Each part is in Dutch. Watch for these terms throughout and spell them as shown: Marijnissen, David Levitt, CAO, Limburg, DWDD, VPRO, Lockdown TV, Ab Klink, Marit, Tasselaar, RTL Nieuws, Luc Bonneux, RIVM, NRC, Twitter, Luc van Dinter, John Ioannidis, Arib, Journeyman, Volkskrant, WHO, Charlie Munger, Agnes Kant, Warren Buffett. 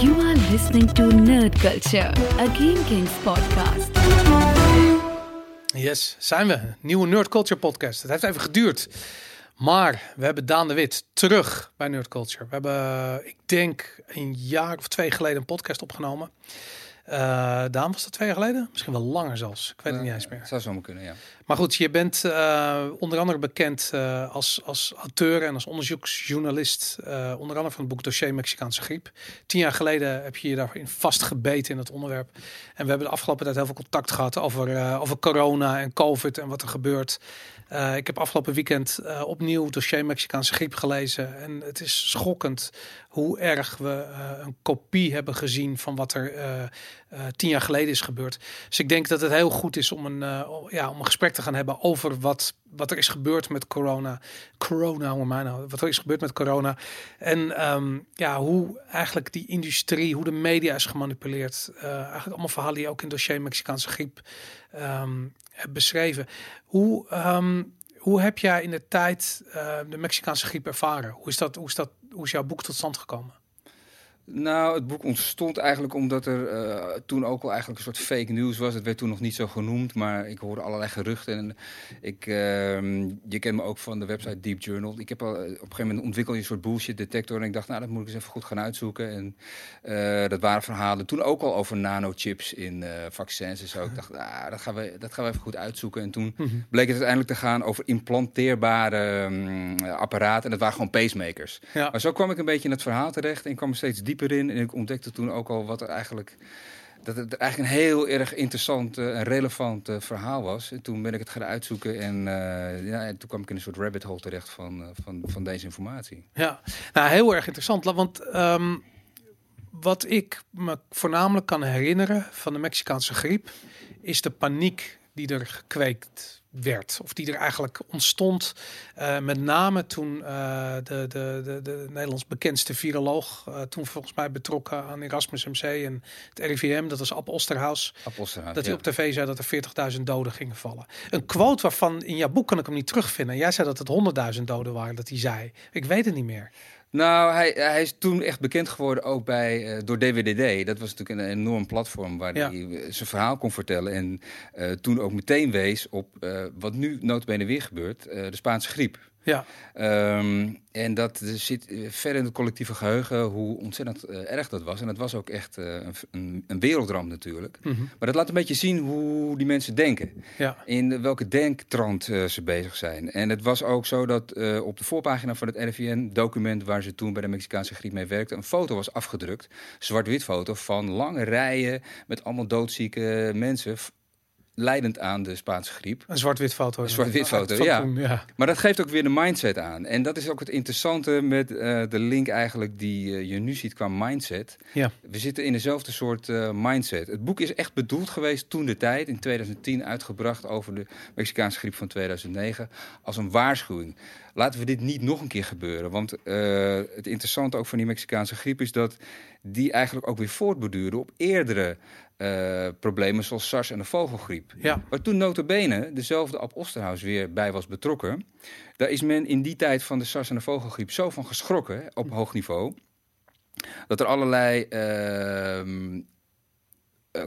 You are listening to Nerd Culture, a Game Kings podcast. Yes, zijn we. Nieuwe Nerd Culture podcast. Het heeft even geduurd. Maar we hebben Daan de Wit terug bij Nerd Culture. We hebben, ik denk, een jaar of twee geleden een podcast opgenomen. Daan, was dat 2 jaar geleden? Misschien wel langer zelfs. Ik weet het niet eens meer. Zou zomaar kunnen, ja. Maar goed, je bent onder andere bekend als auteur en als onderzoeksjournalist. Onder andere van het boek Dossier Mexicaanse Griep. 10 jaar geleden heb je je daarin vastgebeten in het onderwerp. En we hebben de afgelopen tijd heel veel contact gehad over corona en COVID en wat er gebeurt. Ik heb afgelopen weekend opnieuw Dossier Mexicaanse Griep gelezen. En het is schokkend hoe erg we een kopie hebben gezien van wat er 10 jaar geleden is gebeurd. Dus ik denk dat het heel goed is om een gesprek te gaan hebben over wat er is gebeurd met corona. Wat er is gebeurd met corona. En hoe eigenlijk die industrie, hoe de media is gemanipuleerd. Eigenlijk allemaal verhalen die ook in Dossier Mexicaanse Griep beschreven. Hoe heb jij in de tijd de Mexicaanse griep ervaren? Hoe is jouw boek tot stand gekomen? Nou, het boek ontstond eigenlijk omdat er toen ook al eigenlijk een soort fake news was. Het werd toen nog niet zo genoemd, maar ik hoorde allerlei geruchten. En je kent me ook van de website Deep Journal. Ik heb al, op een gegeven moment ontwikkeld een soort bullshit detector. En ik dacht, nou, dat moet ik eens even goed gaan uitzoeken. En dat waren verhalen toen ook al over nanochips in vaccins en zo. Ik dacht, dat gaan we even goed uitzoeken. En toen bleek het uiteindelijk te gaan over implanteerbare apparaten. En dat waren gewoon pacemakers. Ja. Maar zo kwam ik een beetje in het verhaal terecht en kwam er steeds dieper in. En ik ontdekte toen ook al dat het eigenlijk een heel erg interessant en relevant verhaal was. En toen ben ik het gaan uitzoeken en toen kwam ik in een soort rabbit hole terecht van deze informatie. Ja, nou, heel erg interessant. Want wat ik me voornamelijk kan herinneren van de Mexicaanse griep is de paniek die er gekweekt werd, of die er eigenlijk ontstond, met name toen de Nederlands bekendste viroloog, toen volgens mij betrokken aan Erasmus MC en het RIVM, dat was Ab Osterhaus, dat hij op tv zei dat er 40.000 doden gingen vallen. Een quote waarvan in jouw boek kan ik hem niet terugvinden. Jij zei dat het 100.000 doden waren, dat hij zei. Ik weet het niet meer. Nou, hij is toen echt bekend geworden ook door DWDD. Dat was natuurlijk een enorm platform waar hij zijn verhaal kon vertellen. En toen ook meteen wees op wat nu nota bene weer gebeurt, de Spaanse griep. Ja. En dat zit ver in het collectieve geheugen hoe ontzettend erg dat was. En dat was ook echt een wereldramp natuurlijk. Mm-hmm. Maar dat laat een beetje zien hoe die mensen denken. Ja. In welke denktrand ze bezig zijn. En het was ook zo dat op de voorpagina van het RIVM-document waar ze toen bij de Mexicaanse griep mee werkten, een foto was afgedrukt. Zwart-wit foto van lange rijen met allemaal doodzieke mensen leidend aan de Spaanse griep. Een zwart-wit foto. Een zwart-wit foto, ja. Maar dat geeft ook weer de mindset aan. En dat is ook het interessante met de link eigenlijk die je nu ziet qua mindset. Ja. We zitten in dezelfde soort mindset. Het boek is echt bedoeld geweest toen de tijd, in 2010 uitgebracht over de Mexicaanse griep van 2009, als een waarschuwing. Laten we dit niet nog een keer gebeuren. Want het interessante ook van die Mexicaanse griep is dat die eigenlijk ook weer voortborduurde op eerdere problemen zoals SARS en de vogelgriep. Ja. Waar toen nota bene dezelfde Ab Osterhaus weer bij was betrokken. Daar is men in die tijd van de SARS en de vogelgriep zo van geschrokken op hoog niveau, dat er allerlei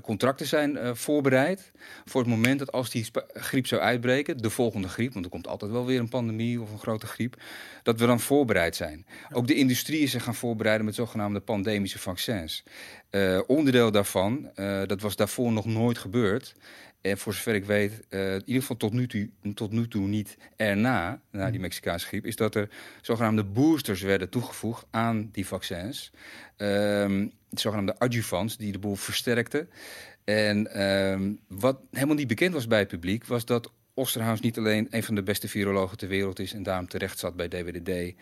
contracten zijn voorbereid voor het moment dat als die griep zou uitbreken, de volgende griep, want er komt altijd wel weer een pandemie of een grote griep, dat we dan voorbereid zijn. Ja. Ook de industrie is zich gaan voorbereiden met zogenaamde pandemische vaccins. Onderdeel daarvan, dat was daarvoor nog nooit gebeurd. En voor zover ik weet, in ieder geval tot nu toe niet erna, na die Mexicaanse griep, is dat er zogenaamde boosters werden toegevoegd aan die vaccins. Zogenaamde adjuvants die de boel versterkten. En wat helemaal niet bekend was bij het publiek, was dat Osterhaus niet alleen een van de beste virologen ter wereld is en daarom terecht zat bij DWDD,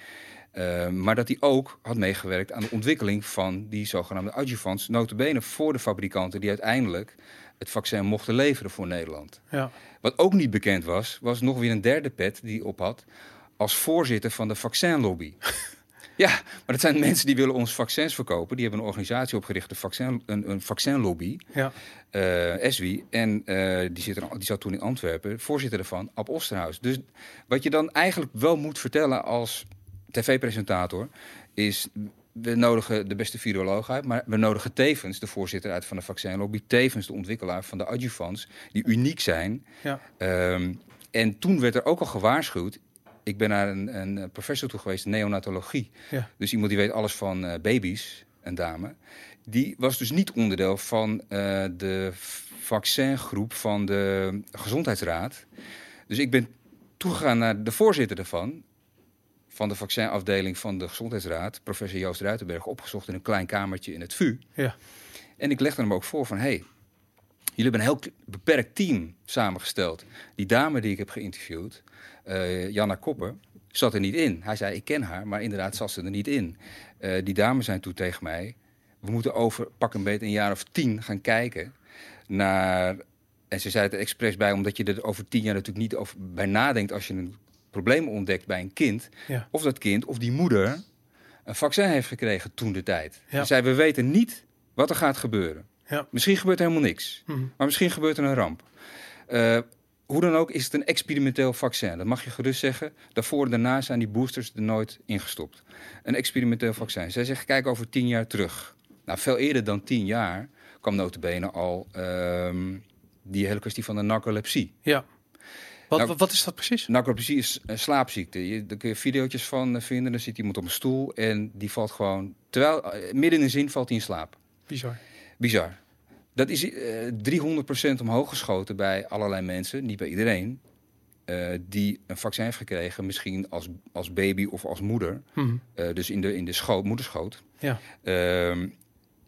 maar dat hij ook had meegewerkt aan de ontwikkeling van die zogenaamde adjuvants, nota bene voor de fabrikanten die uiteindelijk het vaccin mochten leveren voor Nederland. Ja. Wat ook niet bekend was, was nog weer een derde pet die op had als voorzitter van de vaccinlobby. Ja, maar dat zijn mensen die willen ons vaccins verkopen. Die hebben een organisatie opgericht, een vaccinlobby, ESWI. En die zat toen in Antwerpen, voorzitter ervan, Ab Osterhaus. Dus wat je dan eigenlijk wel moet vertellen als tv-presentator is, we nodigen de beste viroloog uit, maar we nodigen tevens de voorzitter uit van de vaccinlobby, tevens de ontwikkelaar van de adjuvants, die uniek zijn. Ja. En toen werd er ook al gewaarschuwd. Ik ben naar een professor toe geweest, neonatologie. Ja. Dus iemand die weet alles van baby's, een dame. Die was dus niet onderdeel van de vaccingroep van de Gezondheidsraad. Dus ik ben toegegaan naar de voorzitter daarvan, van de vaccinafdeling van de Gezondheidsraad, professor Joost Ruitenberg, opgezocht in een klein kamertje in het VU. Ja. En ik legde hem ook voor van, hey, jullie hebben een heel beperkt team samengesteld. Die dame die ik heb geïnterviewd, Janna Koppen, zat er niet in. Hij zei, ik ken haar, maar inderdaad zat ze er niet in. Die dame zei toen tegen mij, we moeten over pak een beetje een jaar of 10 gaan kijken naar... En ze zei het er expres bij, omdat je er over 10 jaar natuurlijk niet over bij nadenkt als je een probleem ontdekt bij een kind. Ja. Of dat kind of die moeder een vaccin heeft gekregen toen de tijd. Ja. Ze zei, we weten niet wat er gaat gebeuren. Ja. Misschien gebeurt er helemaal niks. Mm-hmm. Maar misschien gebeurt er een ramp. Hoe dan ook is het een experimenteel vaccin. Dat mag je gerust zeggen. Daarvoor en daarna zijn die boosters er nooit ingestopt. Een experimenteel vaccin. Zij zegt, kijk over 10 jaar terug. Nou, veel eerder dan 10 jaar kwam notabene al die hele kwestie van de narcolepsie. Ja. Wat is dat precies? Narcolepsie is een slaapziekte. Daar kun je video's van vinden. Dan zit iemand op een stoel en die valt gewoon... Terwijl, midden in de zin valt hij in slaap. Bizar. Dat is 300% omhoog geschoten bij allerlei mensen, niet bij iedereen, die een vaccin heeft gekregen, misschien als baby of als moeder. Mm-hmm. Dus in de moederschoot. Ja.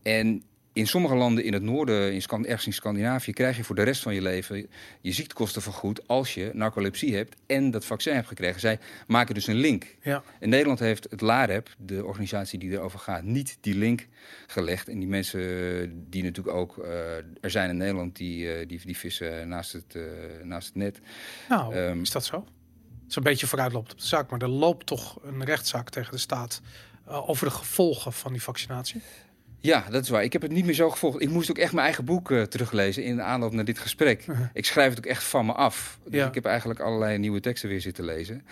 En in sommige landen in het noorden, ergens in Scandinavië, krijg je voor de rest van je leven je ziektekosten vergoed als je narcolepsie hebt en dat vaccin hebt gekregen. Zij maken dus een link. Ja. In Nederland heeft het Lareb, de organisatie die erover gaat, niet die link gelegd. En die mensen die natuurlijk ook er zijn in Nederland, die vissen naast het net. Nou, is dat zo? Het is een beetje vooruitlopend op de zaak, maar er loopt toch een rechtszaak tegen de staat over de gevolgen van die vaccinatie? Ja, dat is waar. Ik heb het niet meer zo gevolgd. Ik moest ook echt mijn eigen boek teruglezen in de aanloop naar dit gesprek. Uh-huh. Ik schrijf het ook echt van me af. Dus ja. Ik heb eigenlijk allerlei nieuwe teksten weer zitten lezen.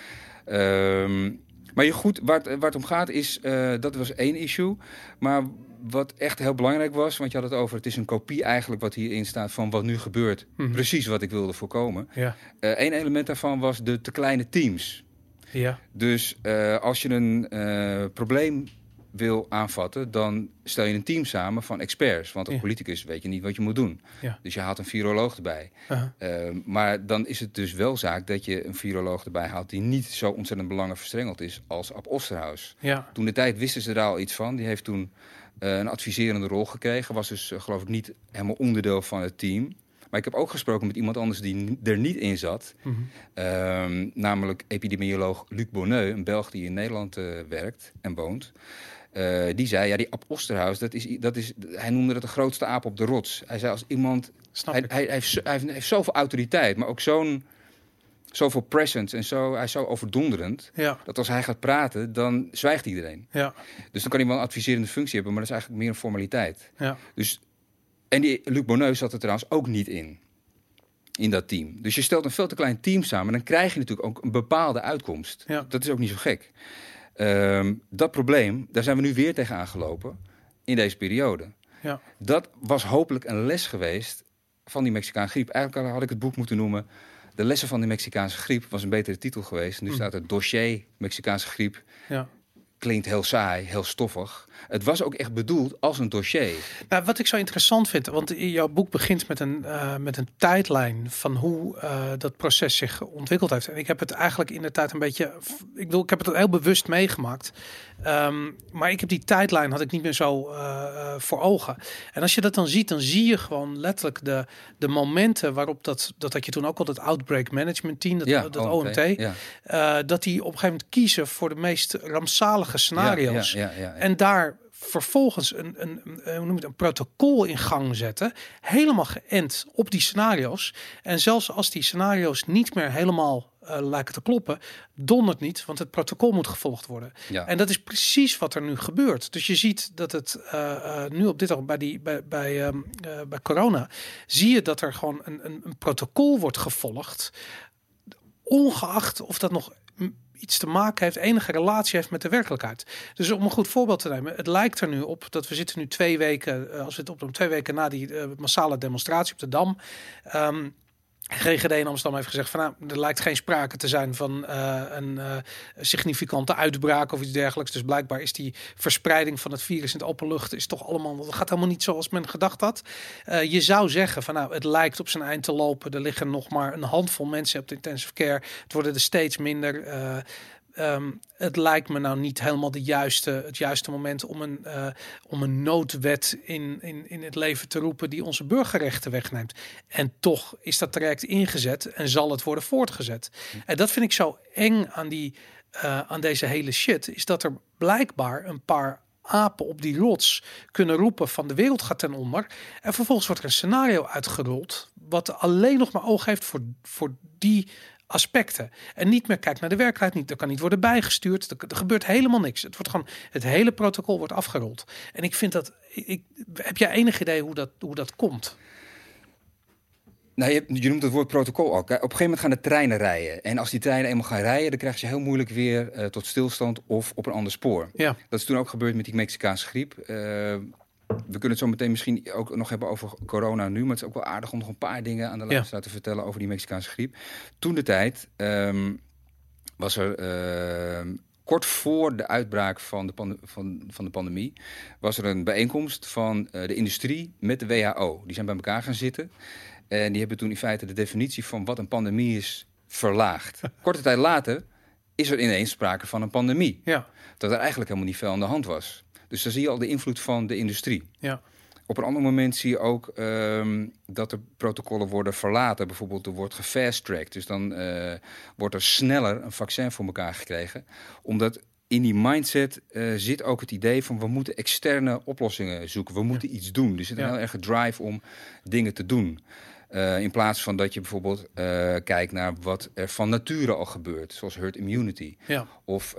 Maar goed, waar het om gaat is, dat was één issue. Maar wat echt heel belangrijk was, want je had het over, het is een kopie eigenlijk wat hierin staat van wat nu gebeurt. Uh-huh. Precies wat ik wilde voorkomen. Ja. Eén element daarvan was de te kleine teams. Ja. Dus als je een probleem wil aanvatten, dan stel je een team samen van experts. Want als politicus weet je niet wat je moet doen. Ja. Dus je haalt een viroloog erbij. Uh-huh. Maar dan is het dus wel zaak dat je een viroloog erbij haalt die niet zo ontzettend belangenverstrengeld is als Ab Osterhaus. Ja. Toen de tijd wisten ze er al iets van. Die heeft toen een adviserende rol gekregen. Was dus geloof ik niet helemaal onderdeel van het team. Maar ik heb ook gesproken met iemand anders die er niet in zat. Mm-hmm. Namelijk epidemioloog Luc Bonneux, een Belg die in Nederland werkt en woont. Die zei, ja, die Ab Osterhaus, dat is, hij noemde dat de grootste aap op de rots. Hij zei, als iemand... Hij heeft zoveel autoriteit, maar ook zoveel presence en zo. Hij is zo overdonderend, dat als hij gaat praten, dan zwijgt iedereen. Ja. Dus dan kan hij wel een adviserende functie hebben, maar dat is eigenlijk meer een formaliteit. Ja. Dus, en die Luc Bonneux zat er trouwens ook niet in dat team. Dus je stelt een veel te klein team samen, dan krijg je natuurlijk ook een bepaalde uitkomst. Ja. Dat is ook niet zo gek. Dat probleem, daar zijn we nu weer tegenaan gelopen in deze periode. Ja. Dat was hopelijk een les geweest van die Mexicaanse griep. Eigenlijk had ik het boek moeten noemen De Lessen van de Mexicaanse Griep, was een betere titel geweest. Nu staat het Dossier Mexicaanse Griep. Ja. Klinkt heel saai, heel stoffig. Het was ook echt bedoeld als een dossier. Nou, wat ik zo interessant vind, want jouw boek begint met een tijdlijn van hoe dat proces zich ontwikkeld heeft. En ik heb het eigenlijk in de tijd een beetje... Ik heb het heel bewust meegemaakt. Maar ik heb die tijdlijn had ik niet meer zo voor ogen. En als je dat dan ziet, dan zie je gewoon letterlijk de momenten waarop dat had je toen ook al, dat Outbreak Management Team, dat OMT. Ja. Dat die op een gegeven moment kiezen voor de meest rampzalige scenario's. Ja. En daar vervolgens een protocol in gang zetten, helemaal geënt op die scenario's. En zelfs als die scenario's niet meer helemaal lijken te kloppen, dondert niet, want het protocol moet gevolgd worden. Ja. En dat is precies wat er nu gebeurt. Dus je ziet dat het nu op dit ogenblik bij corona, zie je dat er gewoon een protocol wordt gevolgd, ongeacht of dat nog iets te maken heeft, enige relatie heeft met de werkelijkheid. Dus om een goed voorbeeld te nemen, het lijkt er nu op dat we zitten nu 2 weken, als we het opnemen, 2 weken na die massale demonstratie op de Dam. GGD in Amsterdam heeft gezegd van nou, er lijkt geen sprake te zijn van een significante uitbraak of iets dergelijks. Dus blijkbaar is die verspreiding van het virus in de openlucht is toch allemaal, dat gaat helemaal niet zoals men gedacht had. Je zou zeggen van nou, het lijkt op zijn eind te lopen. Er liggen nog maar een handvol mensen op de intensive care. Het worden er steeds minder. Het lijkt me nou niet helemaal het juiste moment om een noodwet in het leven te roepen die onze burgerrechten wegneemt. En toch is dat traject ingezet en zal het worden voortgezet. En dat vind ik zo eng aan deze hele shit, is dat er blijkbaar een paar apen op die rots kunnen roepen van de wereld gaat ten onder. En vervolgens wordt er een scenario uitgerold wat alleen nog maar oog heeft voor die aspecten. En niet meer kijkt naar de werkelijkheid. Er kan niet worden bijgestuurd. Er gebeurt helemaal niks. Het wordt gewoon, het hele protocol wordt afgerold. En ik vind dat... heb jij enig idee hoe dat komt? Nou, je noemt het woord protocol ook. Hè? Op een gegeven moment gaan de treinen rijden. En als die treinen eenmaal gaan rijden, dan krijg je heel moeilijk weer tot stilstand of op een ander spoor. Ja. Dat is toen ook gebeurd met die Mexicaanse griep. We kunnen het zo meteen misschien ook nog hebben over corona nu. Maar het is ook wel aardig om nog een paar dingen aan de luisteraar te vertellen over die Mexicaanse griep. Toen de tijd was er kort voor de uitbraak van de pandemie, was er een bijeenkomst van de industrie met de WHO. Die zijn bij elkaar gaan zitten. En die hebben toen in feite de definitie van wat een pandemie is verlaagd. Korte tijd later is er ineens sprake van een pandemie. Ja. Dat er eigenlijk helemaal niet veel aan de hand was. Dus daar zie je al de invloed van de industrie. Ja. Op een ander moment zie je ook dat er protocollen worden verlaten. Bijvoorbeeld er wordt gefast-tracked. Dus dan wordt er sneller een vaccin voor elkaar gekregen. Omdat in die mindset zit ook het idee van we moeten externe oplossingen zoeken. We moeten iets doen. Er zit een heel erge drive om dingen te doen. In plaats van dat je bijvoorbeeld kijkt naar wat er van nature al gebeurt. Zoals herd immunity. Ja. Of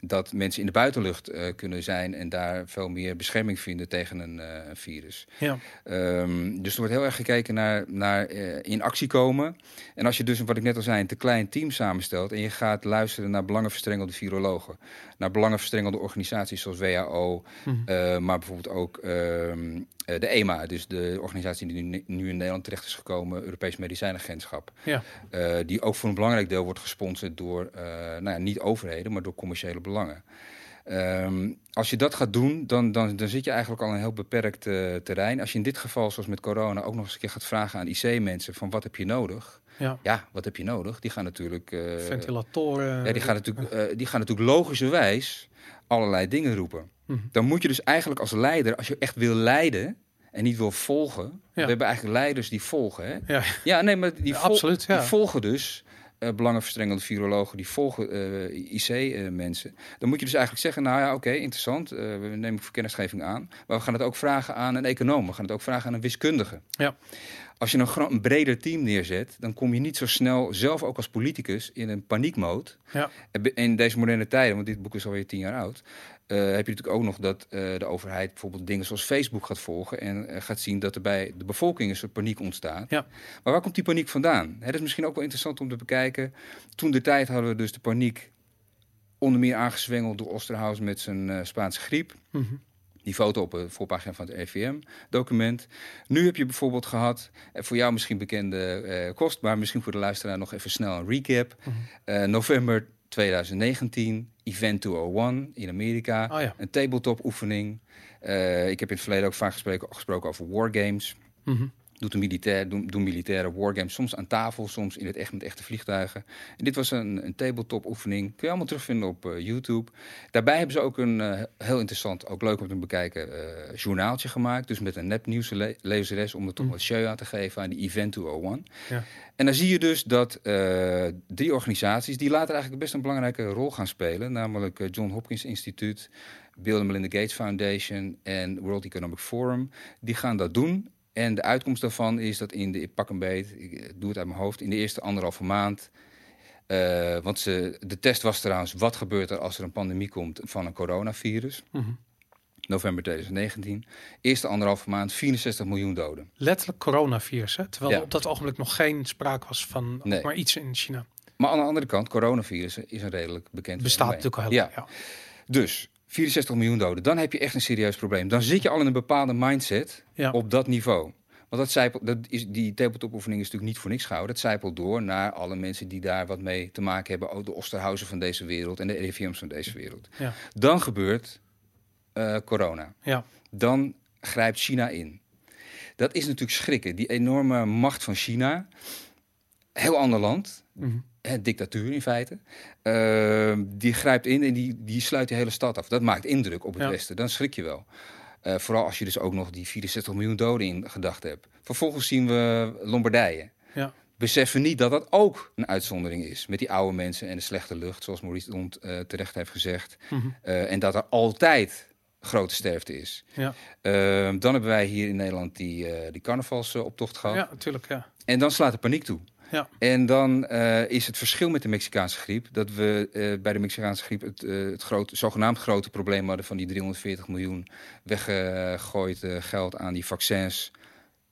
dat mensen in de buitenlucht kunnen zijn en daar veel meer bescherming vinden tegen een virus. Ja. Dus er wordt heel erg gekeken naar in actie komen. En als je dus, wat ik net al zei, een te klein team samenstelt en je gaat luisteren naar belangenverstrengelde virologen. Naar belangenverstrengelde organisaties zoals WHO. Maar bijvoorbeeld ook de EMA. Dus de organisatie die nu in Nederland terecht is gekomen, Europees Medicijnagentschap. Ja. Die ook voor een belangrijk deel wordt gesponsord door niet overheden, maar door commerciële belangen. Als je dat gaat doen, dan zit je eigenlijk al een heel beperkt terrein. Als je in dit geval, zoals met corona, ook nog eens een keer gaat vragen aan IC-mensen van wat heb je nodig? Ja, wat heb je nodig? Die gaan natuurlijk... ventilatoren. Ja, die gaan natuurlijk logischerwijs allerlei dingen roepen. Dan moet je dus eigenlijk als leider, als je echt wil leiden en niet wil volgen. Ja. We hebben eigenlijk leiders die volgen. Hè? Ja. Die volgen dus. Belangenverstrengelde virologen, die volgen IC-mensen. Dan moet je dus eigenlijk zeggen, nou ja, oké, interessant. We nemen voor kennisgeving aan. Maar we gaan het ook vragen aan een econoom. We gaan het ook vragen aan een wiskundige. Ja. Als je een breder team neerzet, dan kom je niet zo snel, zelf ook als politicus, in een paniekmode. Ja. In deze moderne tijden, want dit boek is alweer 10 jaar oud, heb je natuurlijk ook nog dat de overheid bijvoorbeeld dingen zoals Facebook gaat volgen en gaat zien dat er bij de bevolking een soort paniek ontstaat. Ja. Maar waar komt die paniek vandaan? Het is misschien ook wel interessant om te bekijken. Toen de tijd hadden we dus de paniek onder meer aangezwengeld door Osterhaus met zijn Spaanse griep. Mm-hmm. Die foto op de voorpagina van het RIVM-document. Nu heb je bijvoorbeeld gehad, voor jou misschien bekende kost, maar misschien voor de luisteraar nog even snel een recap. Mm-hmm. November 2019, Event 201 in Amerika. Oh ja. Een tabletop-oefening. Ik heb in het verleden ook vaak gesproken over wargames. Mm-hmm. Doen militaire wargames, soms aan tafel, soms in het echt met echte vliegtuigen. En dit was een tabletop-oefening. Kun je allemaal terugvinden op YouTube. Daarbij hebben ze ook een heel interessant, ook leuk om te bekijken, journaaltje gemaakt. Dus met een nepnieuwslezeres om er toch wat show aan te geven aan die Event 201. Ja. En dan zie je dus dat 3 organisaties die later eigenlijk best een belangrijke rol gaan spelen. Namelijk John Hopkins Instituut, Bill & Melinda Gates Foundation en World Economic Forum. Die gaan dat doen. En de uitkomst daarvan is dat in de, pak een beet, ik doe het uit mijn hoofd, in de eerste 1,5 maand. Want de test was trouwens, wat gebeurt er als er een pandemie komt van een coronavirus? Mm-hmm. November 2019. Eerste 1,5 maand, 64 miljoen doden. Letterlijk coronavirus, hè? Terwijl op dat ogenblik nog geen sprake was van maar iets in China. Maar aan de andere kant, coronavirus is een redelijk bekend. Bestaat natuurlijk al heel lang. Ja. Dus 64 miljoen doden. Dan heb je echt een serieus probleem. Dan zit je al in een bepaalde mindset op dat niveau. Want die tabletop-oefening is natuurlijk niet voor niks gehouden. Dat zijpelt door naar alle mensen die daar wat mee te maken hebben. Ook de Osterhausen van deze wereld en de RIVM's van deze wereld. Ja. Dan gebeurt corona. Ja. Dan grijpt China in. Dat is natuurlijk schrikken. Die enorme macht van China. Heel ander land. Mm-hmm. Een dictatuur in feite. Die grijpt in en die sluit de hele stad af. Dat maakt indruk op het Westen. Dan schrik je wel. Vooral als je dus ook nog die 64 miljoen doden in gedachten hebt. Vervolgens zien we Lombardije. Ja. Beseffen niet dat dat ook een uitzondering is. Met die oude mensen en de slechte lucht, zoals Maurice Dont terecht heeft gezegd. Mm-hmm. En dat er altijd grote sterfte is. Ja. Dan hebben wij hier in Nederland die carnavalsoptocht gehad. Ja, natuurlijk. Ja. En dan slaat de paniek toe. Ja. En dan is het verschil met de Mexicaanse griep dat we bij de Mexicaanse griep het zogenaamd grote probleem hadden van die 340 miljoen weggegooid geld aan die vaccins.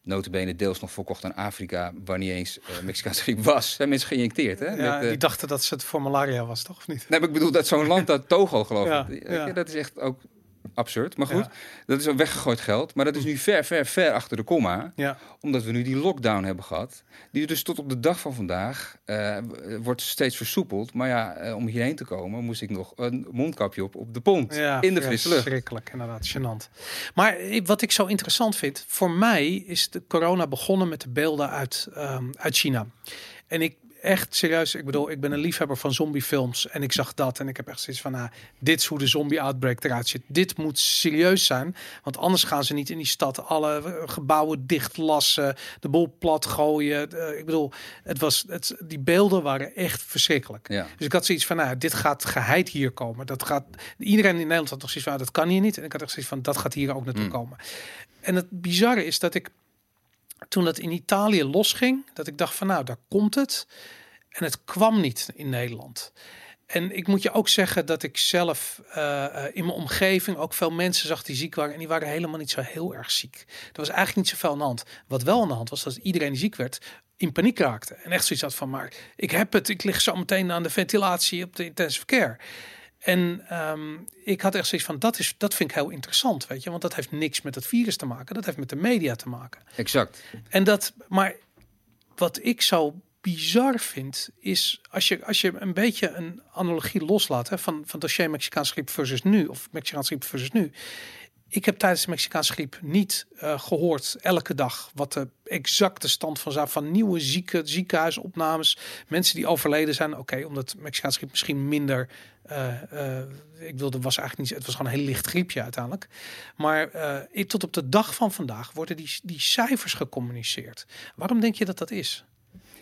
Notabene deels nog verkocht aan Afrika, waar niet eens Mexicaanse griep was. Zijn mensen geïnjecteerd, hè? Ja, die dachten dat het voor malaria was, toch? Of niet? Nee, maar ik bedoel dat zo'n land, dat Togo geloof ik. Ja. Dat is echt ook absurd, maar goed, dat is een weggegooid geld. Maar dat is nu ver achter de komma. Ja. Omdat we nu die lockdown hebben gehad. Die dus tot op de dag van vandaag wordt steeds versoepeld. Maar ja, om hierheen te komen moest ik nog een mondkapje op de pont. Ja, in de frisse lucht. Schrikkelijk, inderdaad, gênant. Maar wat ik zo interessant vind, voor mij is de corona begonnen met de beelden uit China. En echt serieus, ik bedoel, ik ben een liefhebber van zombiefilms en ik zag dat en ik heb echt zoiets van, dit is hoe de zombie-outbreak eruit zit. Dit moet serieus zijn, want anders gaan ze niet in die stad alle gebouwen dichtlassen, de boel plat gooien. Ik bedoel, die beelden waren echt verschrikkelijk. Ja. Dus ik had zoiets van, dit gaat geheid hier komen. Iedereen in Nederland had toch zoiets van, dat kan hier niet. En ik had echt zoiets van, dat gaat hier ook naartoe komen. En het bizarre is dat ik, toen dat in Italië losging, dat ik dacht van daar komt het. En het kwam niet in Nederland. En ik moet je ook zeggen dat ik zelf in mijn omgeving ook veel mensen zag die ziek waren. En die waren helemaal niet zo heel erg ziek. Er was eigenlijk niet zoveel aan de hand. Wat wel aan de hand was, dat iedereen die ziek werd, in paniek raakte. En echt zoiets had van, maar ik heb het. Ik lig zo meteen aan de ventilatie op de intensive care. En ik had echt zoiets van, dat vind ik heel interessant, weet je. Want dat heeft niks met het virus te maken. Dat heeft met de media te maken. Exact. Maar wat ik zo bizar vind, is als je een beetje een analogie loslaat van dossier Mexicaanse griep versus nu, of Mexicaanse griep versus nu. Ik heb tijdens de Mexicaanse griep niet gehoord elke dag wat de exacte stand van nieuwe ziekenhuisopnames, mensen die overleden zijn. Oké, omdat Mexicaanse griep misschien minder. Het was gewoon een heel licht griepje uiteindelijk. Maar tot op de dag van vandaag worden die cijfers gecommuniceerd. Waarom denk je dat dat is?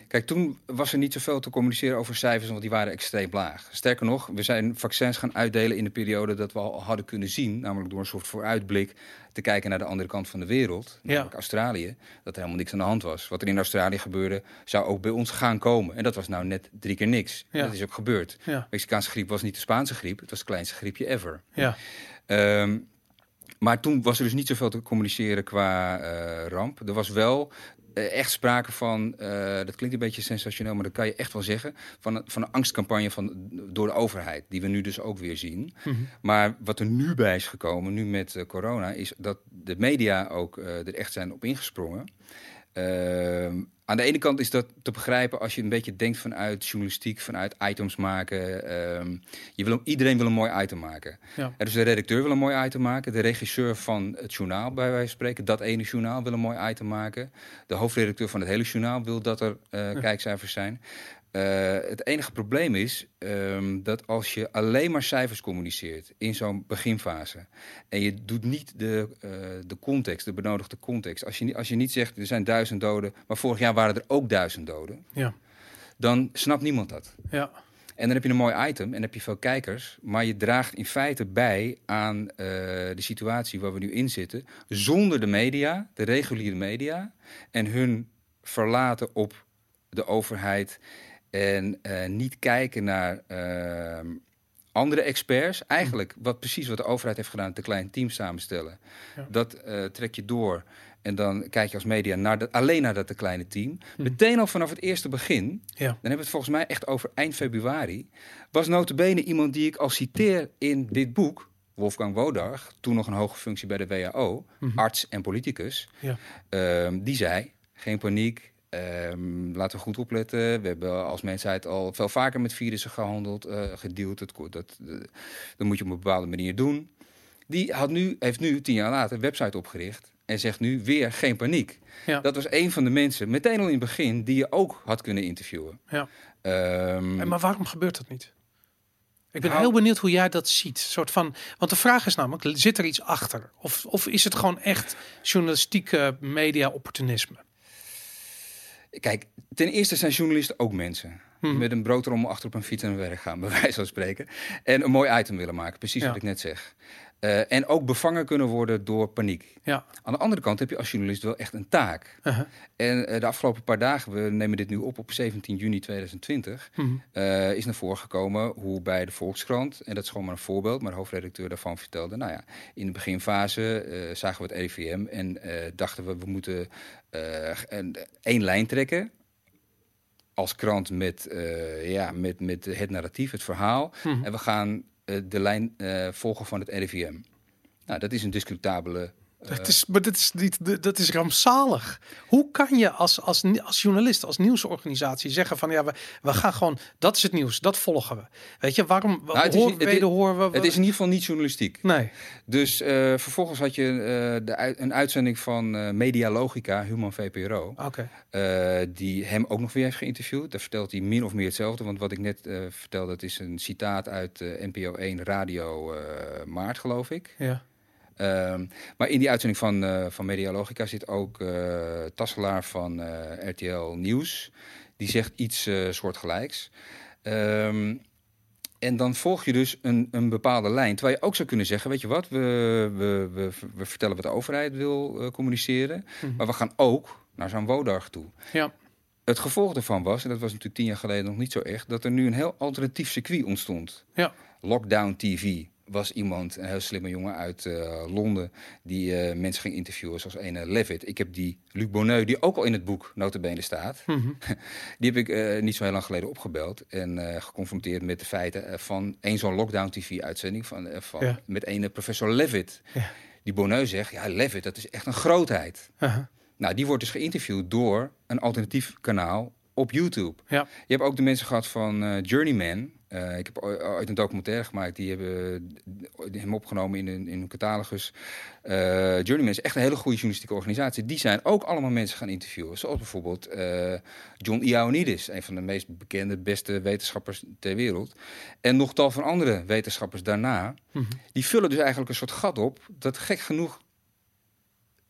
Kijk, toen was er niet zoveel te communiceren over cijfers, want die waren extreem laag. Sterker nog, we zijn vaccins gaan uitdelen in de periode dat we al hadden kunnen zien, namelijk door een soort vooruitblik te kijken naar de andere kant van de wereld, namelijk Australië, dat er helemaal niks aan de hand was. Wat er in Australië gebeurde, zou ook bij ons gaan komen. En dat was nou net 3 keer niks. Ja. Dat is ook gebeurd. Ja. De Mexicaanse griep was niet de Spaanse griep, het was het kleinste griepje ever. Ja. Maar toen was er dus niet zoveel te communiceren qua ramp. Er was wel echt sprake van, dat klinkt een beetje sensationeel, maar dat kan je echt wel zeggen, van een angstcampagne door de overheid, die we nu dus ook weer zien. Mm-hmm. Maar wat er nu bij is gekomen, nu met corona, is dat de media ook er echt zijn op ingesprongen. Aan de ene kant is dat te begrijpen als je een beetje denkt vanuit journalistiek, vanuit items maken. Iedereen wil een mooi item maken. Ja. Dus de redacteur wil een mooi item maken. De regisseur van het journaal, bij wijze van spreken, dat ene journaal wil een mooi item maken. De hoofdredacteur van het hele journaal wil dat er kijkcijfers zijn. Het enige probleem is dat als je alleen maar cijfers communiceert in zo'n beginfase en je doet niet de context, de benodigde context. Als je niet zegt, er zijn 1000 doden, maar vorig jaar waren er ook 1000 doden, dan snapt niemand dat. Ja. En dan heb je een mooi item en heb je veel kijkers, maar je draagt in feite bij aan de situatie waar we nu in zitten, zonder de media, de reguliere media en hun verlaten op de overheid. En niet kijken naar andere experts. Eigenlijk precies wat de overheid heeft gedaan, te klein team samenstellen. Ja. Dat trek je door En dan kijk je als media naar alleen naar dat de kleine team. Meteen al vanaf het eerste begin, ja, dan hebben we het volgens mij echt over eind februari, was nota bene iemand die ik al citeer in dit boek, Wolfgang Wodarg, toen nog een hoge functie bij de WHO, arts en politicus, ja, die zei, geen paniek, laten we goed opletten. We hebben als mensheid al veel vaker met virussen gehandeld, gedeeld. Dat moet je op een bepaalde manier doen. Die heeft nu 10 jaar later een website opgericht en zegt nu weer geen paniek. Ja. Dat was een van de mensen, meteen al in het begin, die je ook had kunnen interviewen. Ja. Maar waarom gebeurt dat niet? Ik ben heel benieuwd hoe jij dat ziet. Want de vraag is namelijk, zit er iets achter? Of is het gewoon echt journalistieke media-opportunisme? Kijk, ten eerste zijn journalisten ook mensen. Met een broodrommel achter op een fiets en een werk gaan, bij wijze van spreken. En een mooi item willen maken, precies wat ik net zeg. En ook bevangen kunnen worden door paniek. Ja. Aan de andere kant heb je als journalist wel echt een taak. En de afgelopen paar dagen, we nemen dit nu op 17 juni 2020... is naar voren gekomen hoe bij de Volkskrant, en dat is gewoon maar een voorbeeld, maar de hoofdredacteur daarvan vertelde, nou ja, in de beginfase zagen we het RIVM en dachten we moeten één lijn trekken als krant met het narratief, het verhaal. En we gaan de lijn volgen van het RIVM. Nou, dat is een discutabele... Dat is rampzalig. Hoe kan je als journalist, als nieuwsorganisatie zeggen van ja, we gaan gewoon, dat is het nieuws, dat volgen we. Weet je, waarom horen we... Het is in ieder geval niet journalistiek. Nee. Dus vervolgens had je een uitzending van Medialogica, Human VPRO, die hem ook nog weer heeft geïnterviewd. Daar vertelt hij min of meer hetzelfde, want wat ik net vertelde, dat is een citaat uit NPO 1 Radio Maart, geloof ik. Ja. Maar in die uitzending van Medialogica zit ook Tasselaar van RTL Nieuws. Die zegt iets soortgelijks. En dan volg je dus een bepaalde lijn. Terwijl je ook zou kunnen zeggen, weet je wat, we vertellen wat de overheid wil communiceren. Maar we gaan ook naar zo'n Wodarg toe. Ja. Het gevolg daarvan was, en dat was natuurlijk 10 jaar geleden nog niet zo echt, dat er nu een heel alternatief circuit ontstond. Ja. Lockdown TV. Was iemand, een heel slimme jongen uit Londen, die mensen ging interviewen, zoals ene Levitt. Ik heb die Luc Bonneux, die ook al in het boek nota bene staat, die heb ik niet zo heel lang geleden opgebeld en geconfronteerd met de feiten van één zo'n lockdown-tv-uitzending met ene professor Levitt. Ja. Die Bonneux zegt, ja, Levitt, dat is echt een grootheid. Nou, die wordt dus geïnterviewd door een alternatief kanaal op YouTube. Ja. Je hebt ook de mensen gehad van Journeyman. Ik heb ooit een documentaire gemaakt. Die hebben hem opgenomen in een catalogus. Journeyman is echt een hele goede journalistieke organisatie. Die zijn ook allemaal mensen gaan interviewen. Zoals bijvoorbeeld John Ioannidis. Een van de meest bekende, beste wetenschappers ter wereld. En nog tal van andere wetenschappers daarna. Die vullen dus eigenlijk een soort gat op. Dat gek genoeg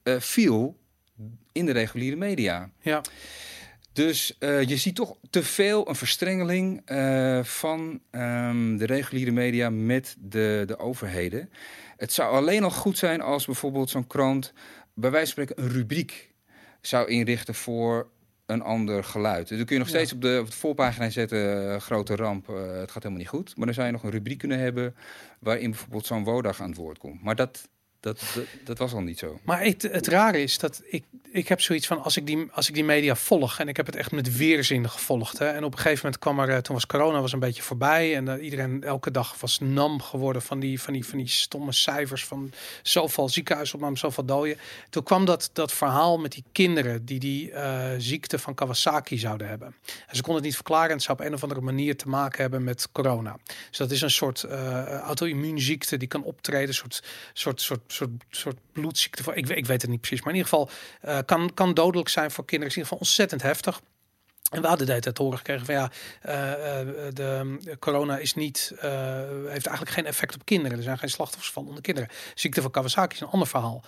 viel in de reguliere media. Ja. Dus je ziet toch te veel een verstrengeling van de reguliere media met de overheden. Het zou alleen al goed zijn als bijvoorbeeld zo'n krant, bij wijze van spreken, een rubriek zou inrichten voor een ander geluid. Dus dan kun je nog steeds op de voorpagina zetten, grote ramp, het gaat helemaal niet goed. Maar dan zou je nog een rubriek kunnen hebben waarin bijvoorbeeld zo'n Wodarg aan het woord komt. Maar dat was al niet zo. Maar het rare is dat ik heb zoiets van, als ik die media volg, en ik heb het echt met weerzin gevolgd. Hè, en op een gegeven moment toen was corona was een beetje voorbij. En iedereen elke dag was nam geworden van die stomme cijfers van zoveel ziekenhuisopnames, zoveel doden. Toen kwam dat verhaal met die kinderen die ziekte van Kawasaki zouden hebben. En ze konden het niet verklaren en het zou op een of andere manier te maken hebben met corona. Dus dat is een soort auto-immuunziekte die kan optreden, een soort bloedziekte. Ik weet het niet precies, maar in ieder geval kan dodelijk zijn voor kinderen. Is in ieder geval ontzettend heftig. En we hadden de hele tijd horen gekregen van ja, de corona is heeft eigenlijk geen effect op kinderen. Er zijn geen slachtoffers van onder kinderen. Ziekte van Kawasaki is een ander verhaal.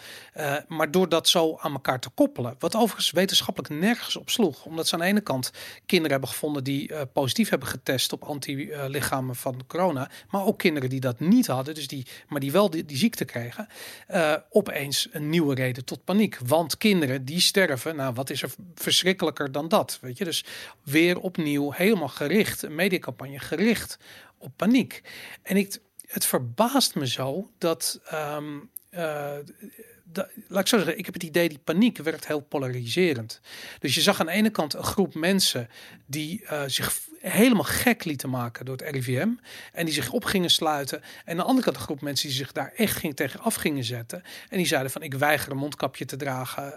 Maar door dat zo aan elkaar te koppelen, wat overigens wetenschappelijk nergens op sloeg. Omdat ze aan de ene kant kinderen hebben gevonden die positief hebben getest op antilichamen van corona. Maar ook kinderen die dat niet hadden, dus die wel die ziekte kregen. Opeens een nieuwe reden tot paniek. Want kinderen die sterven, nou wat is er verschrikkelijker dan dat? Weet je, dus weer opnieuw helemaal gericht, een mediacampagne gericht op paniek. En het verbaast me zo dat laat ik zo zeggen, ik heb het idee, die paniek werd heel polariserend. Dus je zag aan de ene kant een groep mensen die zich helemaal gek lieten maken door het RIVM en die zich op gingen sluiten. En aan de andere kant een groep mensen die zich daar echt tegen af gingen zetten. En die zeiden van, ik weiger een mondkapje te dragen.